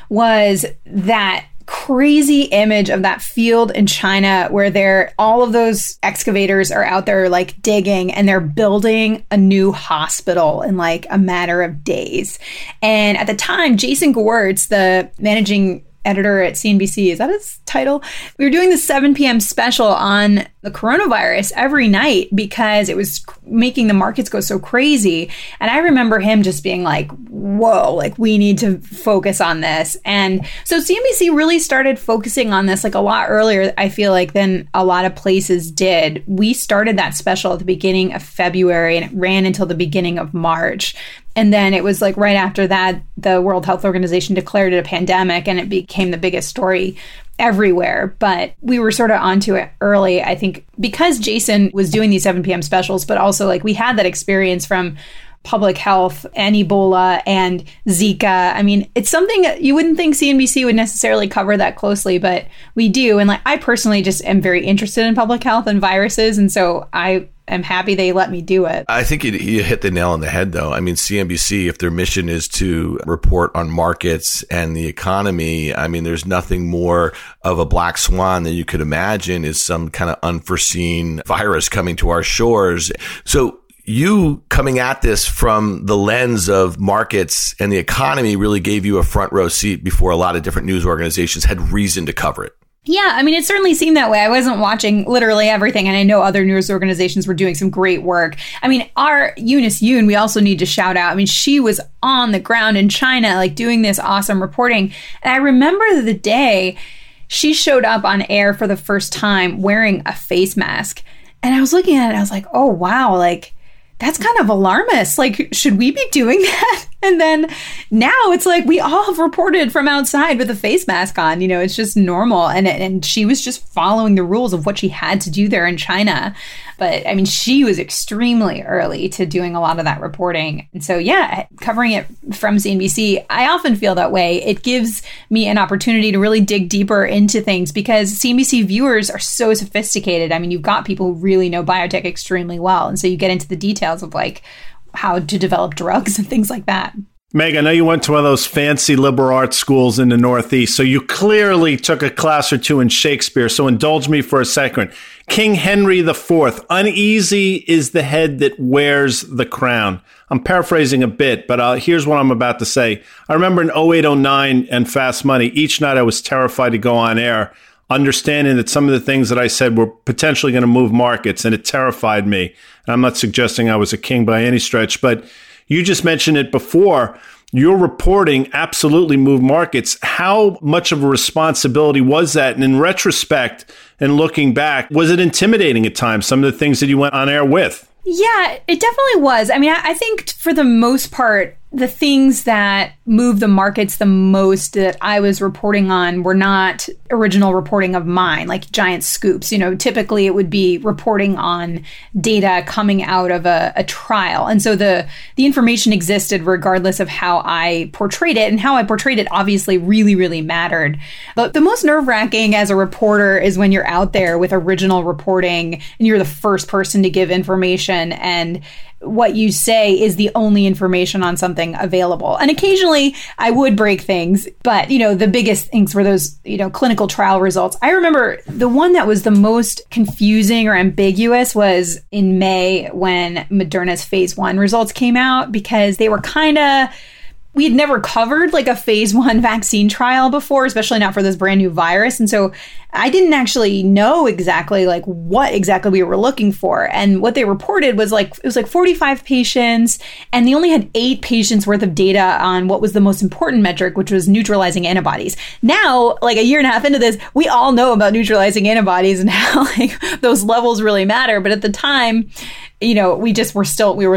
was that crazy image of that field in China where all of those excavators are out there like digging and they're building a new hospital in like a matter of days. And at the time, Jason Gewirtz, the managing editor at CNBC, is that his title? We were doing the 7 p.m. special on the coronavirus every night because it was making the markets go so crazy. And I remember him just being like, whoa, like we need to focus on this. And so CNBC really started focusing on this like a lot earlier, I feel like, than a lot of places did. We started that special at the beginning of February and it ran until the beginning of March. And then it was like right after that, the World Health Organization declared it a pandemic and it became the biggest story everywhere. But we were sort of onto it early, I think, because Jason was doing these 7 p.m. specials, but also like we had that experience from public health and Ebola and Zika. I mean, it's something that you wouldn't think CNBC would necessarily cover that closely, but we do. And like I personally just am very interested in public health and viruses. And so I'm happy they let me do it. I think you hit the nail on the head, though. I mean, CNBC, if their mission is to report on markets and the economy, I mean, there's nothing more of a black swan than you could imagine is some kind of unforeseen virus coming to our shores. So you coming at this from the lens of markets and the economy really gave you a front row seat before a lot of different news organizations had reason to cover it. Yeah, I mean, it certainly seemed that way. I wasn't watching literally everything. And I know other news organizations were doing some great work. I mean, our Eunice Yoon, we also need to shout out. I mean, she was on the ground in China, like doing this awesome reporting. And I remember the day she showed up on air for the first time wearing a face mask. And I was looking at it, and I was like, oh, wow, like that's kind of alarmist. Like, should we be doing that? And then now it's like we all have reported from outside with a face mask on. You know, it's just normal. And she was just following the rules of what she had to do there in China. But I mean, she was extremely early to doing a lot of that reporting. And so, yeah, covering it from CNBC, I often feel that way. It gives me an opportunity to really dig deeper into things because CNBC viewers are so sophisticated. I mean, you've got people who really know biotech extremely well. And so you get into the details of like how to develop drugs and things like that. Meg, I know you went to one of those fancy liberal arts schools in the Northeast, so you clearly took a class or two in Shakespeare, so indulge me for a second. King Henry IV, uneasy is the head that wears the crown. I'm paraphrasing a bit, but here's what I'm about to say. I remember in 2008, 2009 and Fast Money, each night I was terrified to go on air, understanding that some of the things that I said were potentially going to move markets, and it terrified me. And I'm not suggesting I was a king by any stretch, but you just mentioned it before. Your reporting absolutely moved markets. How much of a responsibility was that? And in retrospect and looking back, was it intimidating at times, some of the things that you went on air with? Yeah, it definitely was. I mean, I think for the most part, the things that moved the markets the most that I was reporting on were not original reporting of mine, like giant scoops. You know, typically it would be reporting on data coming out of a trial. And so the information existed regardless of how I portrayed it. And how I portrayed it obviously really, really mattered. But the most nerve-wracking as a reporter is when you're out there with original reporting and you're the first person to give information, and what you say is the only information on something available. And occasionally I would break things, but, you know, the biggest things were those, you know, clinical trial results. I remember the one that was the most confusing or ambiguous was in May when Moderna's phase 1 results came out, because they were kind of, we had never covered like a phase 1 vaccine trial before, especially not for this brand new virus. And so I didn't actually know exactly like what exactly we were looking for. And what they reported was like, it was like 45 patients, and they only had 8 patients worth of data on what was the most important metric, which was neutralizing antibodies. Now, like a year and a half into this, we all know about neutralizing antibodies and how like those levels really matter. But at the time, you know, we were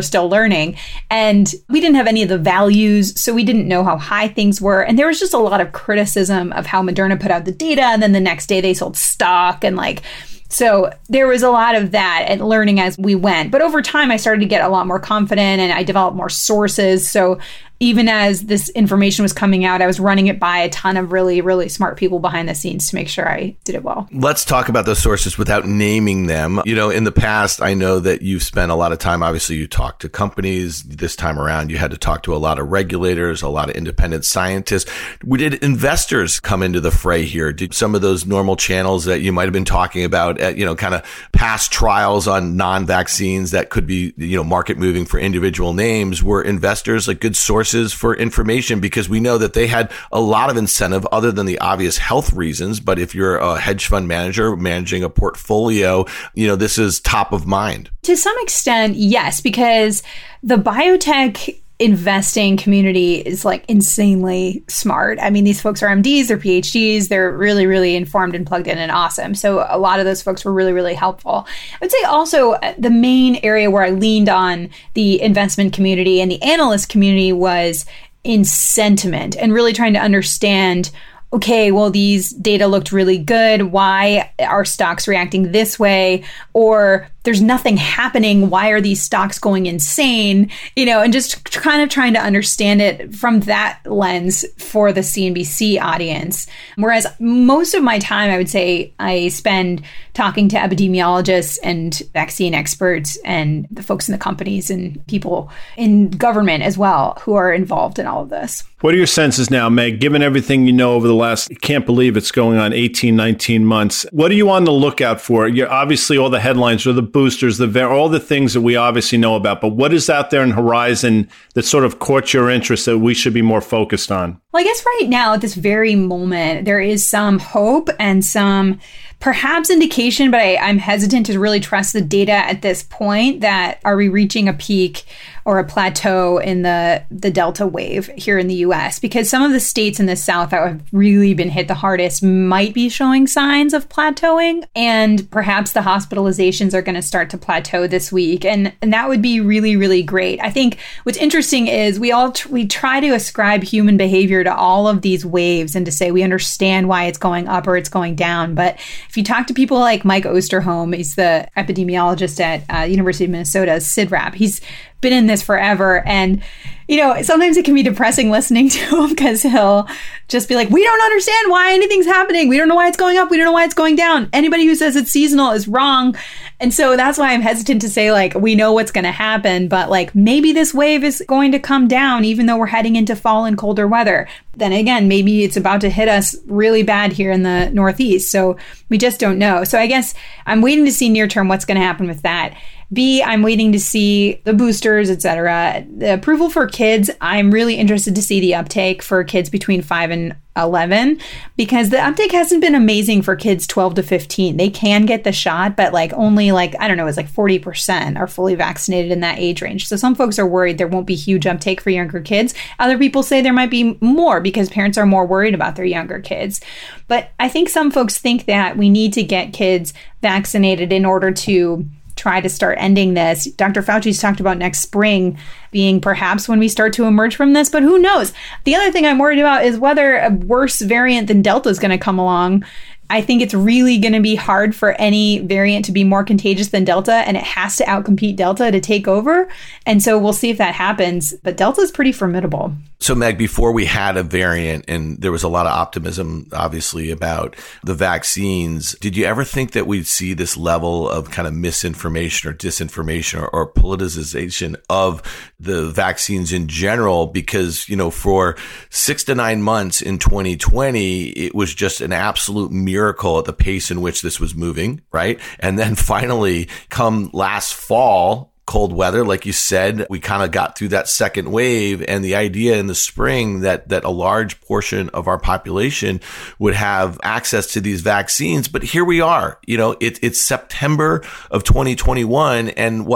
still learning, and we didn't have any of the values. So we didn't know how high things were. And there was just a lot of criticism of how Moderna put out the data. And then the next day, they sold stock, and like, so there was a lot of that and learning as we went. But over time, I started to get a lot more confident, and I developed more sources. So even as this information was coming out, I was running it by a ton of really, really smart people behind the scenes to make sure I did it well. Let's talk about those sources without naming them. You know, in the past, I know that you've spent a lot of time. Obviously, you talked to companies. This time around, you had to talk to a lot of regulators, a lot of independent scientists. Did investors come into the fray here? Did some of those normal channels that you might have been talking about, you know, kind of past trials on non-vaccines that could be, you know, market moving for individual names, were investors like good sources for information? Because we know that they had a lot of incentive other than the obvious health reasons. But if you're a hedge fund manager managing a portfolio, you know, this is top of mind. To some extent, yes, because the biotech investing community is like insanely smart. I mean, these folks are MDs, they're PhDs, they're really, really informed and plugged in and awesome. So a lot of those folks were really, really helpful. I would say also the main area where I leaned on the investment community and the analyst community was in sentiment and really trying to understand, okay, well, these data looked really good. Why are stocks reacting this way? Or there's nothing happening. Why are these stocks going insane? You know, and just kind of trying to understand it from that lens for the CNBC audience. Whereas most of my time, I would say I spend talking to epidemiologists and vaccine experts and the folks in the companies and people in government as well who are involved in all of this. What are your senses now, Meg, given everything you know over the last, I can't believe it's going on 18, 19 months. What are you on the lookout for? You're obviously all the headlines are the boosters, all the things that we obviously know about. But what is out there in horizon that sort of caught your interest that we should be more focused on? Well, I guess right now at this very moment, there is some hope and some perhaps indication, but I'm hesitant to really trust the data at this point that are we reaching a peak or a plateau in the Delta wave here in the U.S. because some of the states in the South that have really been hit the hardest might be showing signs of plateauing, and perhaps the hospitalizations are going to start to plateau this week, and that would be really, really great. I think what's interesting is we try to ascribe human behavior to all of these waves and to say we understand why it's going up or it's going down, but if you talk to people like Mike Osterholm, he's the epidemiologist at University of Minnesota, SIDRAP, he's been in this forever. And, you know, sometimes it can be depressing listening to him because he'll just be like, we don't understand why anything's happening. We don't know why it's going up. We don't know why it's going down. Anybody who says it's seasonal is wrong. And so that's why I'm hesitant to say, like, we know what's going to happen, but like maybe this wave is going to come down even though we're heading into fall and colder weather. Then again, maybe it's about to hit us really bad here in the Northeast. So we just don't know. So I guess I'm waiting to see near term what's going to happen with that. B, I'm waiting to see the boosters, etc. The approval for kids, I'm really interested to see the uptake for kids between 5 and 11, because the uptake hasn't been amazing for kids 12 to 15. They can get the shot, but like only like, I don't know, it's like 40% are fully vaccinated in that age range. So some folks are worried there won't be huge uptake for younger kids. Other people say there might be more because parents are more worried about their younger kids. But I think some folks think that we need to get kids vaccinated in order to try to start ending this. Dr. Fauci's talked about next spring being perhaps when we start to emerge from this, but who knows? The other thing I'm worried about is whether a worse variant than Delta is going to come along. I think it's really going to be hard for any variant to be more contagious than Delta, and it has to outcompete Delta to take over. And so we'll see if that happens. But Delta is pretty formidable. So, Meg, before we had a variant and there was a lot of optimism, obviously, about the vaccines, did you ever think that we'd see this level of kind of misinformation or disinformation or politicization of the vaccines in general? Because, you know, for 6 to 9 months in 2020, it was just an absolute miracle at the pace in which this was moving, right? And then finally, come last fall, cold weather, like you said, we kind of got through that second wave, and the idea in the spring that a large portion of our population would have access to these vaccines. But here we are, you know, it's September of 2021, and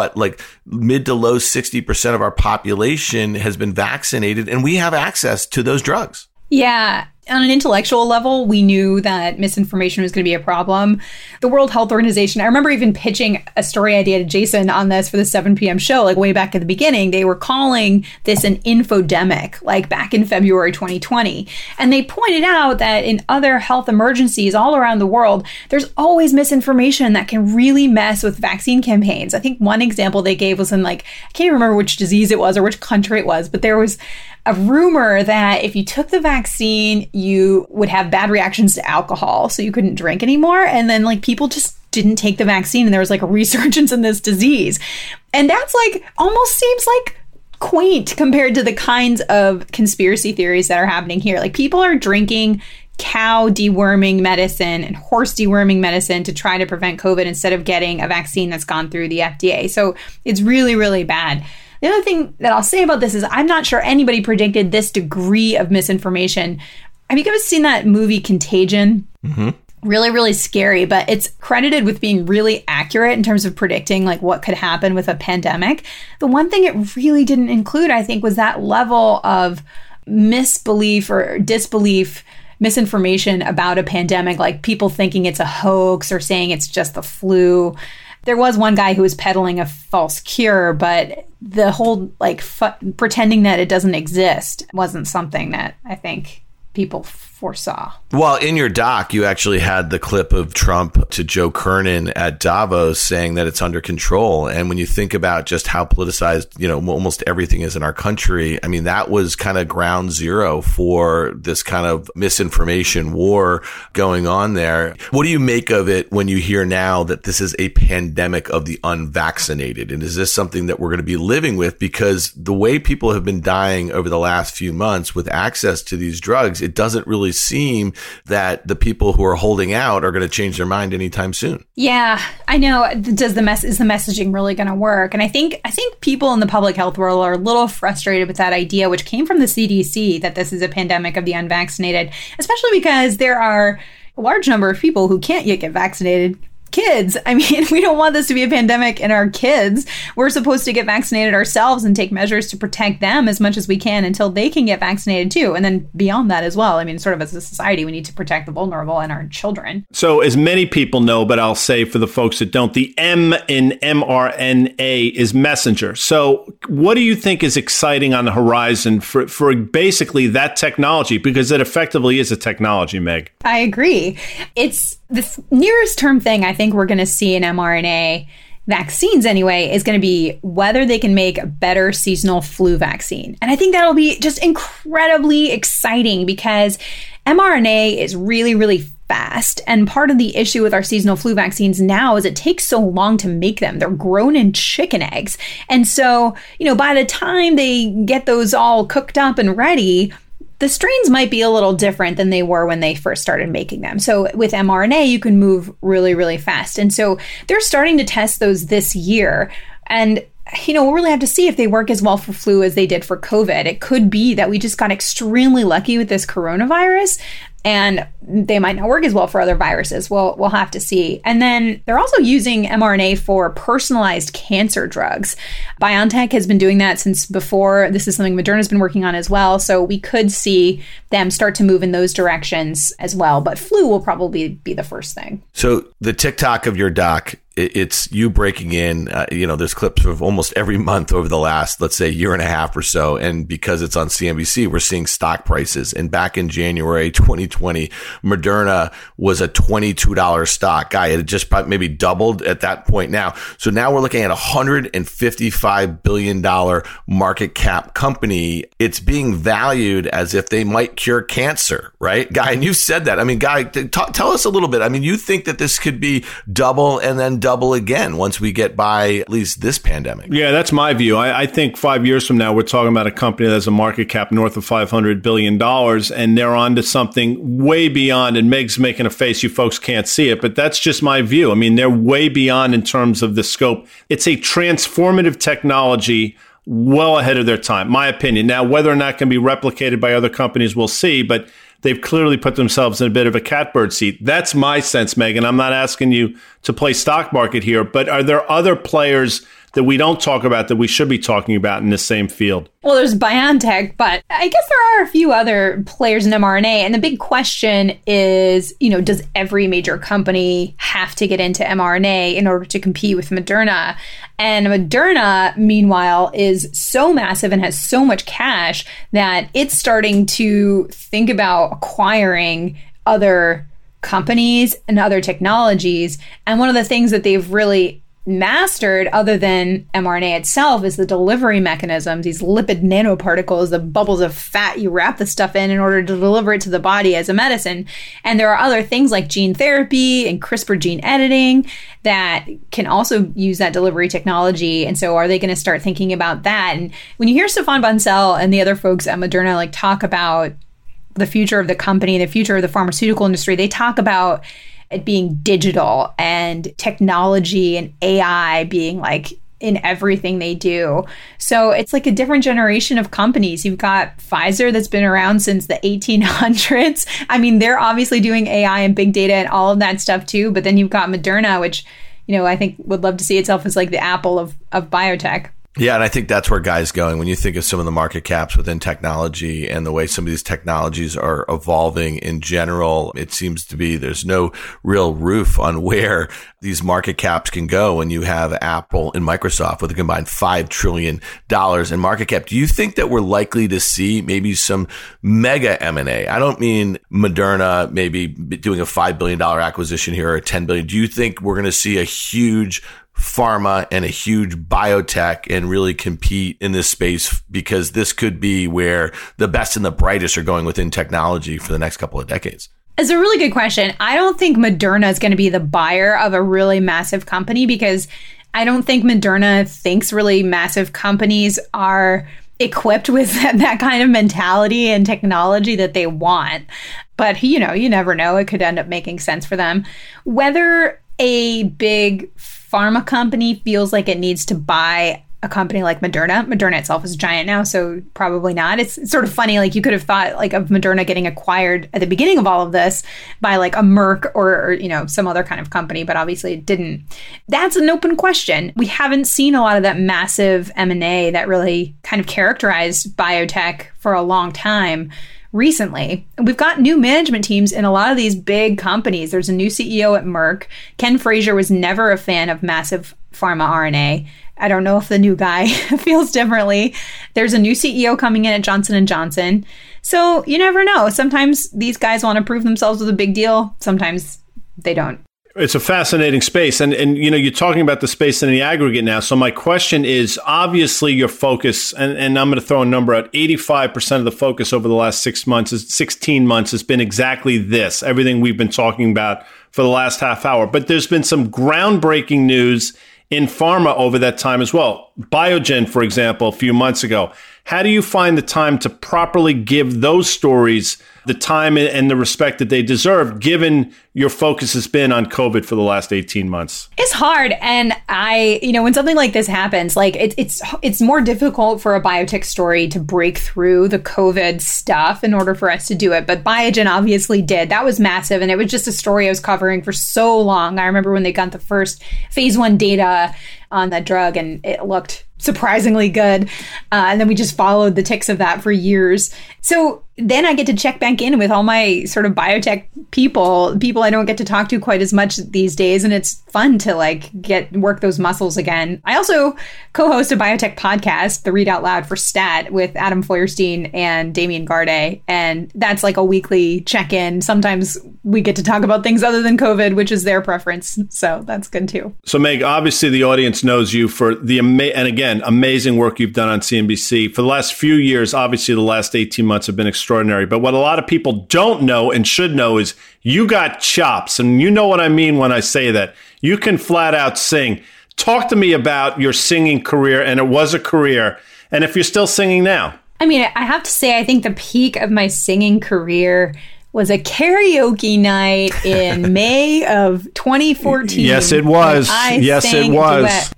mid to low 60% of our population has been vaccinated, and we have access to those drugs. Yeah. On an intellectual level, we knew that misinformation was going to be a problem. The World Health Organization, I remember even pitching a story idea to Jason on this for the 7 p.m. show, like way back at the beginning. They were calling this an infodemic, like back in February 2020. And they pointed out that in other health emergencies all around the world, there's always misinformation that can really mess with vaccine campaigns. I think one example they gave was in I can't remember which disease it was or which country it was, but there was a rumor that if you took the vaccine, you would have bad reactions to alcohol, so you couldn't drink anymore. And then people just didn't take the vaccine, and there was a resurgence in this disease. And that's almost seems quaint compared to the kinds of conspiracy theories that are happening here. People are drinking cow deworming medicine and horse deworming medicine to try to prevent COVID instead of getting a vaccine that's gone through the FDA. So it's really, really bad. The other thing that I'll say about this is I'm not sure anybody predicted this degree of misinformation. Have you guys seen that movie Contagion? Mm-hmm. Really, really scary, but it's credited with being really accurate in terms of predicting what could happen with a pandemic. The one thing it really didn't include, I think, was that level of misbelief or disbelief, misinformation about a pandemic, like people thinking it's a hoax or saying it's just the flu. There was one guy who was peddling a false cure, but the whole pretending that it doesn't exist wasn't something that I think people foresaw. Well, in your doc, you actually had the clip of Trump to Joe Kernan at Davos saying that it's under control. And when you think about just how politicized, almost everything is in our country, I mean, that was kind of ground zero for this kind of misinformation war going on there. What do you make of it when you hear now that this is a pandemic of the unvaccinated? And is this something that we're going to be living with? Because the way people have been dying over the last few months with access to these drugs, it doesn't really seem that the people who are holding out are going to change their mind anytime soon. Yeah, I know. Is the messaging really going to work? And I think people in the public health world are a little frustrated with that idea, which came from the CDC, that this is a pandemic of the unvaccinated, especially because there are a large number of people who can't yet get vaccinated. Kids. I mean, we don't want this to be a pandemic in our kids. We're supposed to get vaccinated ourselves and take measures to protect them as much as we can until they can get vaccinated too. And then beyond that as well. I mean, sort of as a society, we need to protect the vulnerable and our children. So as many people know, but I'll say for the folks that don't, the M in mRNA is messenger. So what do you think is exciting on the horizon for basically that technology? Because it effectively is a technology, Meg. I agree. It's the nearest term thing I think we're going to see in mRNA vaccines anyway is going to be whether they can make a better seasonal flu vaccine. And I think that'll be just incredibly exciting because mRNA is really, really fast. And part of the issue with our seasonal flu vaccines now is it takes so long to make them. They're grown in chicken eggs. And so, by the time they get those all cooked up and ready, The strains might be a little different than they were when they first started making them. So with mRNA, you can move really, really fast. And so they're starting to test those this year. And, you know, we'll really have to see if they work as well for flu as they did for COVID. It could be that we just got extremely lucky with this coronavirus, and they might not work as well for other viruses. We'll have to see. And then they're also using mRNA for personalized cancer drugs. BioNTech has been doing that since before. This is something Moderna's been working on as well. So we could see them start to move in those directions as well. But flu will probably be the first thing. So the TikTok of your doc, it's you breaking in, there's clips of almost every month over the last, let's say, year and a half or so. And because it's on CNBC, we're seeing stock prices. And back in January 2020, Moderna was a $22 stock. Guy, it just probably maybe doubled at that point now. So now we're looking at a $155 billion market cap company. It's being valued as if they might cure cancer, right? Guy, and you said that. I mean, Guy, tell us a little bit. I mean, you think that this could be double and then double again once we get by at least this pandemic. Yeah, that's my view. I think 5 years from now, we're talking about a company that has a market cap north of $500 billion, and they're on to something way beyond, and Meg's making a face, you folks can't see it, but that's just my view. I mean, they're way beyond in terms of the scope. It's a transformative technology well ahead of their time, my opinion. Now, whether or not it can be replicated by other companies, we'll see, but they've clearly put themselves in a bit of a catbird seat. That's my sense, Megan. I'm not asking you to play stock market here, but are there other players that we don't talk about that we should be talking about in this same field? Well, there's BioNTech, but I guess there are a few other players in mRNA. And the big question is, does every major company have to get into mRNA in order to compete with Moderna? And Moderna, meanwhile, is so massive and has so much cash that it's starting to think about acquiring other companies and other technologies. And one of the things that they've really mastered, other than mRNA itself, is the delivery mechanisms, these lipid nanoparticles, the bubbles of fat you wrap the stuff in order to deliver it to the body as a medicine. And there are other things like gene therapy and CRISPR gene editing that can also use that delivery technology. And so are they going to start thinking about that? And when you hear Stéphane Bancel and the other folks at Moderna talk about the future of the company, the future of the pharmaceutical industry, they talk about it being digital and technology and AI being in everything they do. So it's a different generation of companies. You've got Pfizer that's been around since the 1800s. I mean, they're obviously doing AI and big data and all of that stuff too. But then you've got Moderna, which, I think would love to see itself as the Apple of biotech. Yeah, and I think that's where Guy's going. When you think of some of the market caps within technology and the way some of these technologies are evolving in general, it seems to be there's no real roof on where these market caps can go when you have Apple and Microsoft with a combined $5 trillion in market cap. Do you think that we're likely to see maybe some mega M&A? I don't mean Moderna maybe doing a $5 billion acquisition here or $10 billion. Do you think we're going to see a huge pharma and a huge biotech and really compete in this space, because this could be where the best and the brightest are going within technology for the next couple of decades? It's a really good question. I don't think Moderna is going to be the buyer of a really massive company, because I don't think Moderna thinks really massive companies are equipped with that kind of mentality and technology that they want. But, you never know. It could end up making sense for them. Whether a big pharma company feels like it needs to buy a company like Moderna. Moderna itself is giant now, so probably not. It's sort of funny, you could have thought of Moderna getting acquired at the beginning of all of this by a Merck or some other kind of company, but obviously it didn't. That's an open question. We haven't seen a lot of that massive M&A that really kind of characterized biotech for a long time. Recently, we've got new management teams in a lot of these big companies. There's a new CEO at Merck. Ken Frazier was never a fan of massive pharma RNA. I don't know if the new guy feels differently. There's a new CEO coming in at Johnson & Johnson. So you never know. Sometimes these guys want to prove themselves with a big deal. Sometimes they don't. It's a fascinating space. And you're talking about the space in the aggregate now. So my question is, obviously your focus, and I'm going to throw a number out, 85% of the focus over the last 16 months has been exactly this, everything we've been talking about for the last half hour. But there's been some groundbreaking news in pharma over that time as well. Biogen, for example, a few months ago, How do you find the time to properly give those stories the time and the respect that they deserve, given your focus has been on COVID for the last 18 months? It's hard. And I, you know, when something like this happens, like it's more difficult for a biotech story to break through the COVID stuff in order for us to do it. But Biogen obviously did. That was massive. And it was just a story I was covering for so long. I remember when they got the first phase 1 data on that drug and it looked surprisingly good. And then we just followed the ticks of that for years. So then I get to check back in with all my sort of biotech people I don't get to talk to quite as much these days. And it's fun to like work those muscles again. I also co-host a biotech podcast, The Read Out Loud for Stat, with Adam Feuerstein and Damien Garday. And that's like a weekly check-in. Sometimes we get to talk about things other than COVID, which is their preference. So that's good too. So Meg, obviously the audience knows you for the amazing work you've done on CNBC. For the last few years, obviously the last 18 months have been extraordinary. But what a lot of people don't know and should know is you got chops. And you know what I mean when I say that. You can flat out sing. Talk to me about your singing career. And it was a career. And if you're still singing now. I mean, I have to say, I think the peak of my singing career was a karaoke night in May of 2014. Yes, it was. Yes, it was.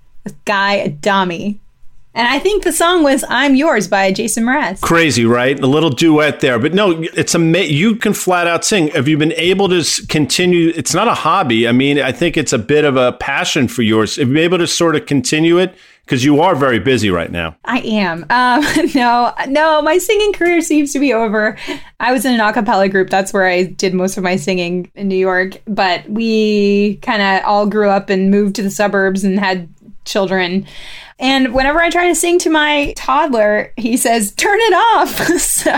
Guy Adami. And I think the song was I'm Yours by Jason Mraz. Crazy, right? A little duet there. But no, it's you can flat out sing. Have you been able to continue? It's not a hobby. I mean, I think it's a bit of a passion for yours. Have you been able to sort of continue it? Because you are very busy right now. I am. No, my singing career seems to be over. I was in an a cappella group. That's where I did most of my singing in New York. But we kind of all grew up and moved to the suburbs and had children. And whenever I try to sing to my toddler, he says, turn it off. So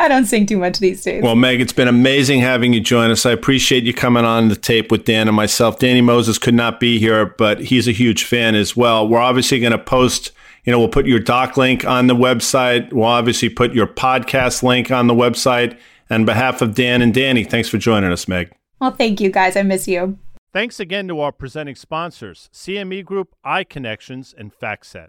I don't sing too much these days. Well, Meg, it's been amazing having you join us. I appreciate you coming on the tape with Dan and myself. Danny Moses could not be here, but he's a huge fan as well. We're obviously going to post, we'll put your doc link on the website. We'll obviously put your podcast link on the website. And on behalf of Dan and Danny, thanks for joining us, Meg. Well, thank you guys. I miss you. Thanks again to our presenting sponsors, CME Group, iConnections, and FactSet.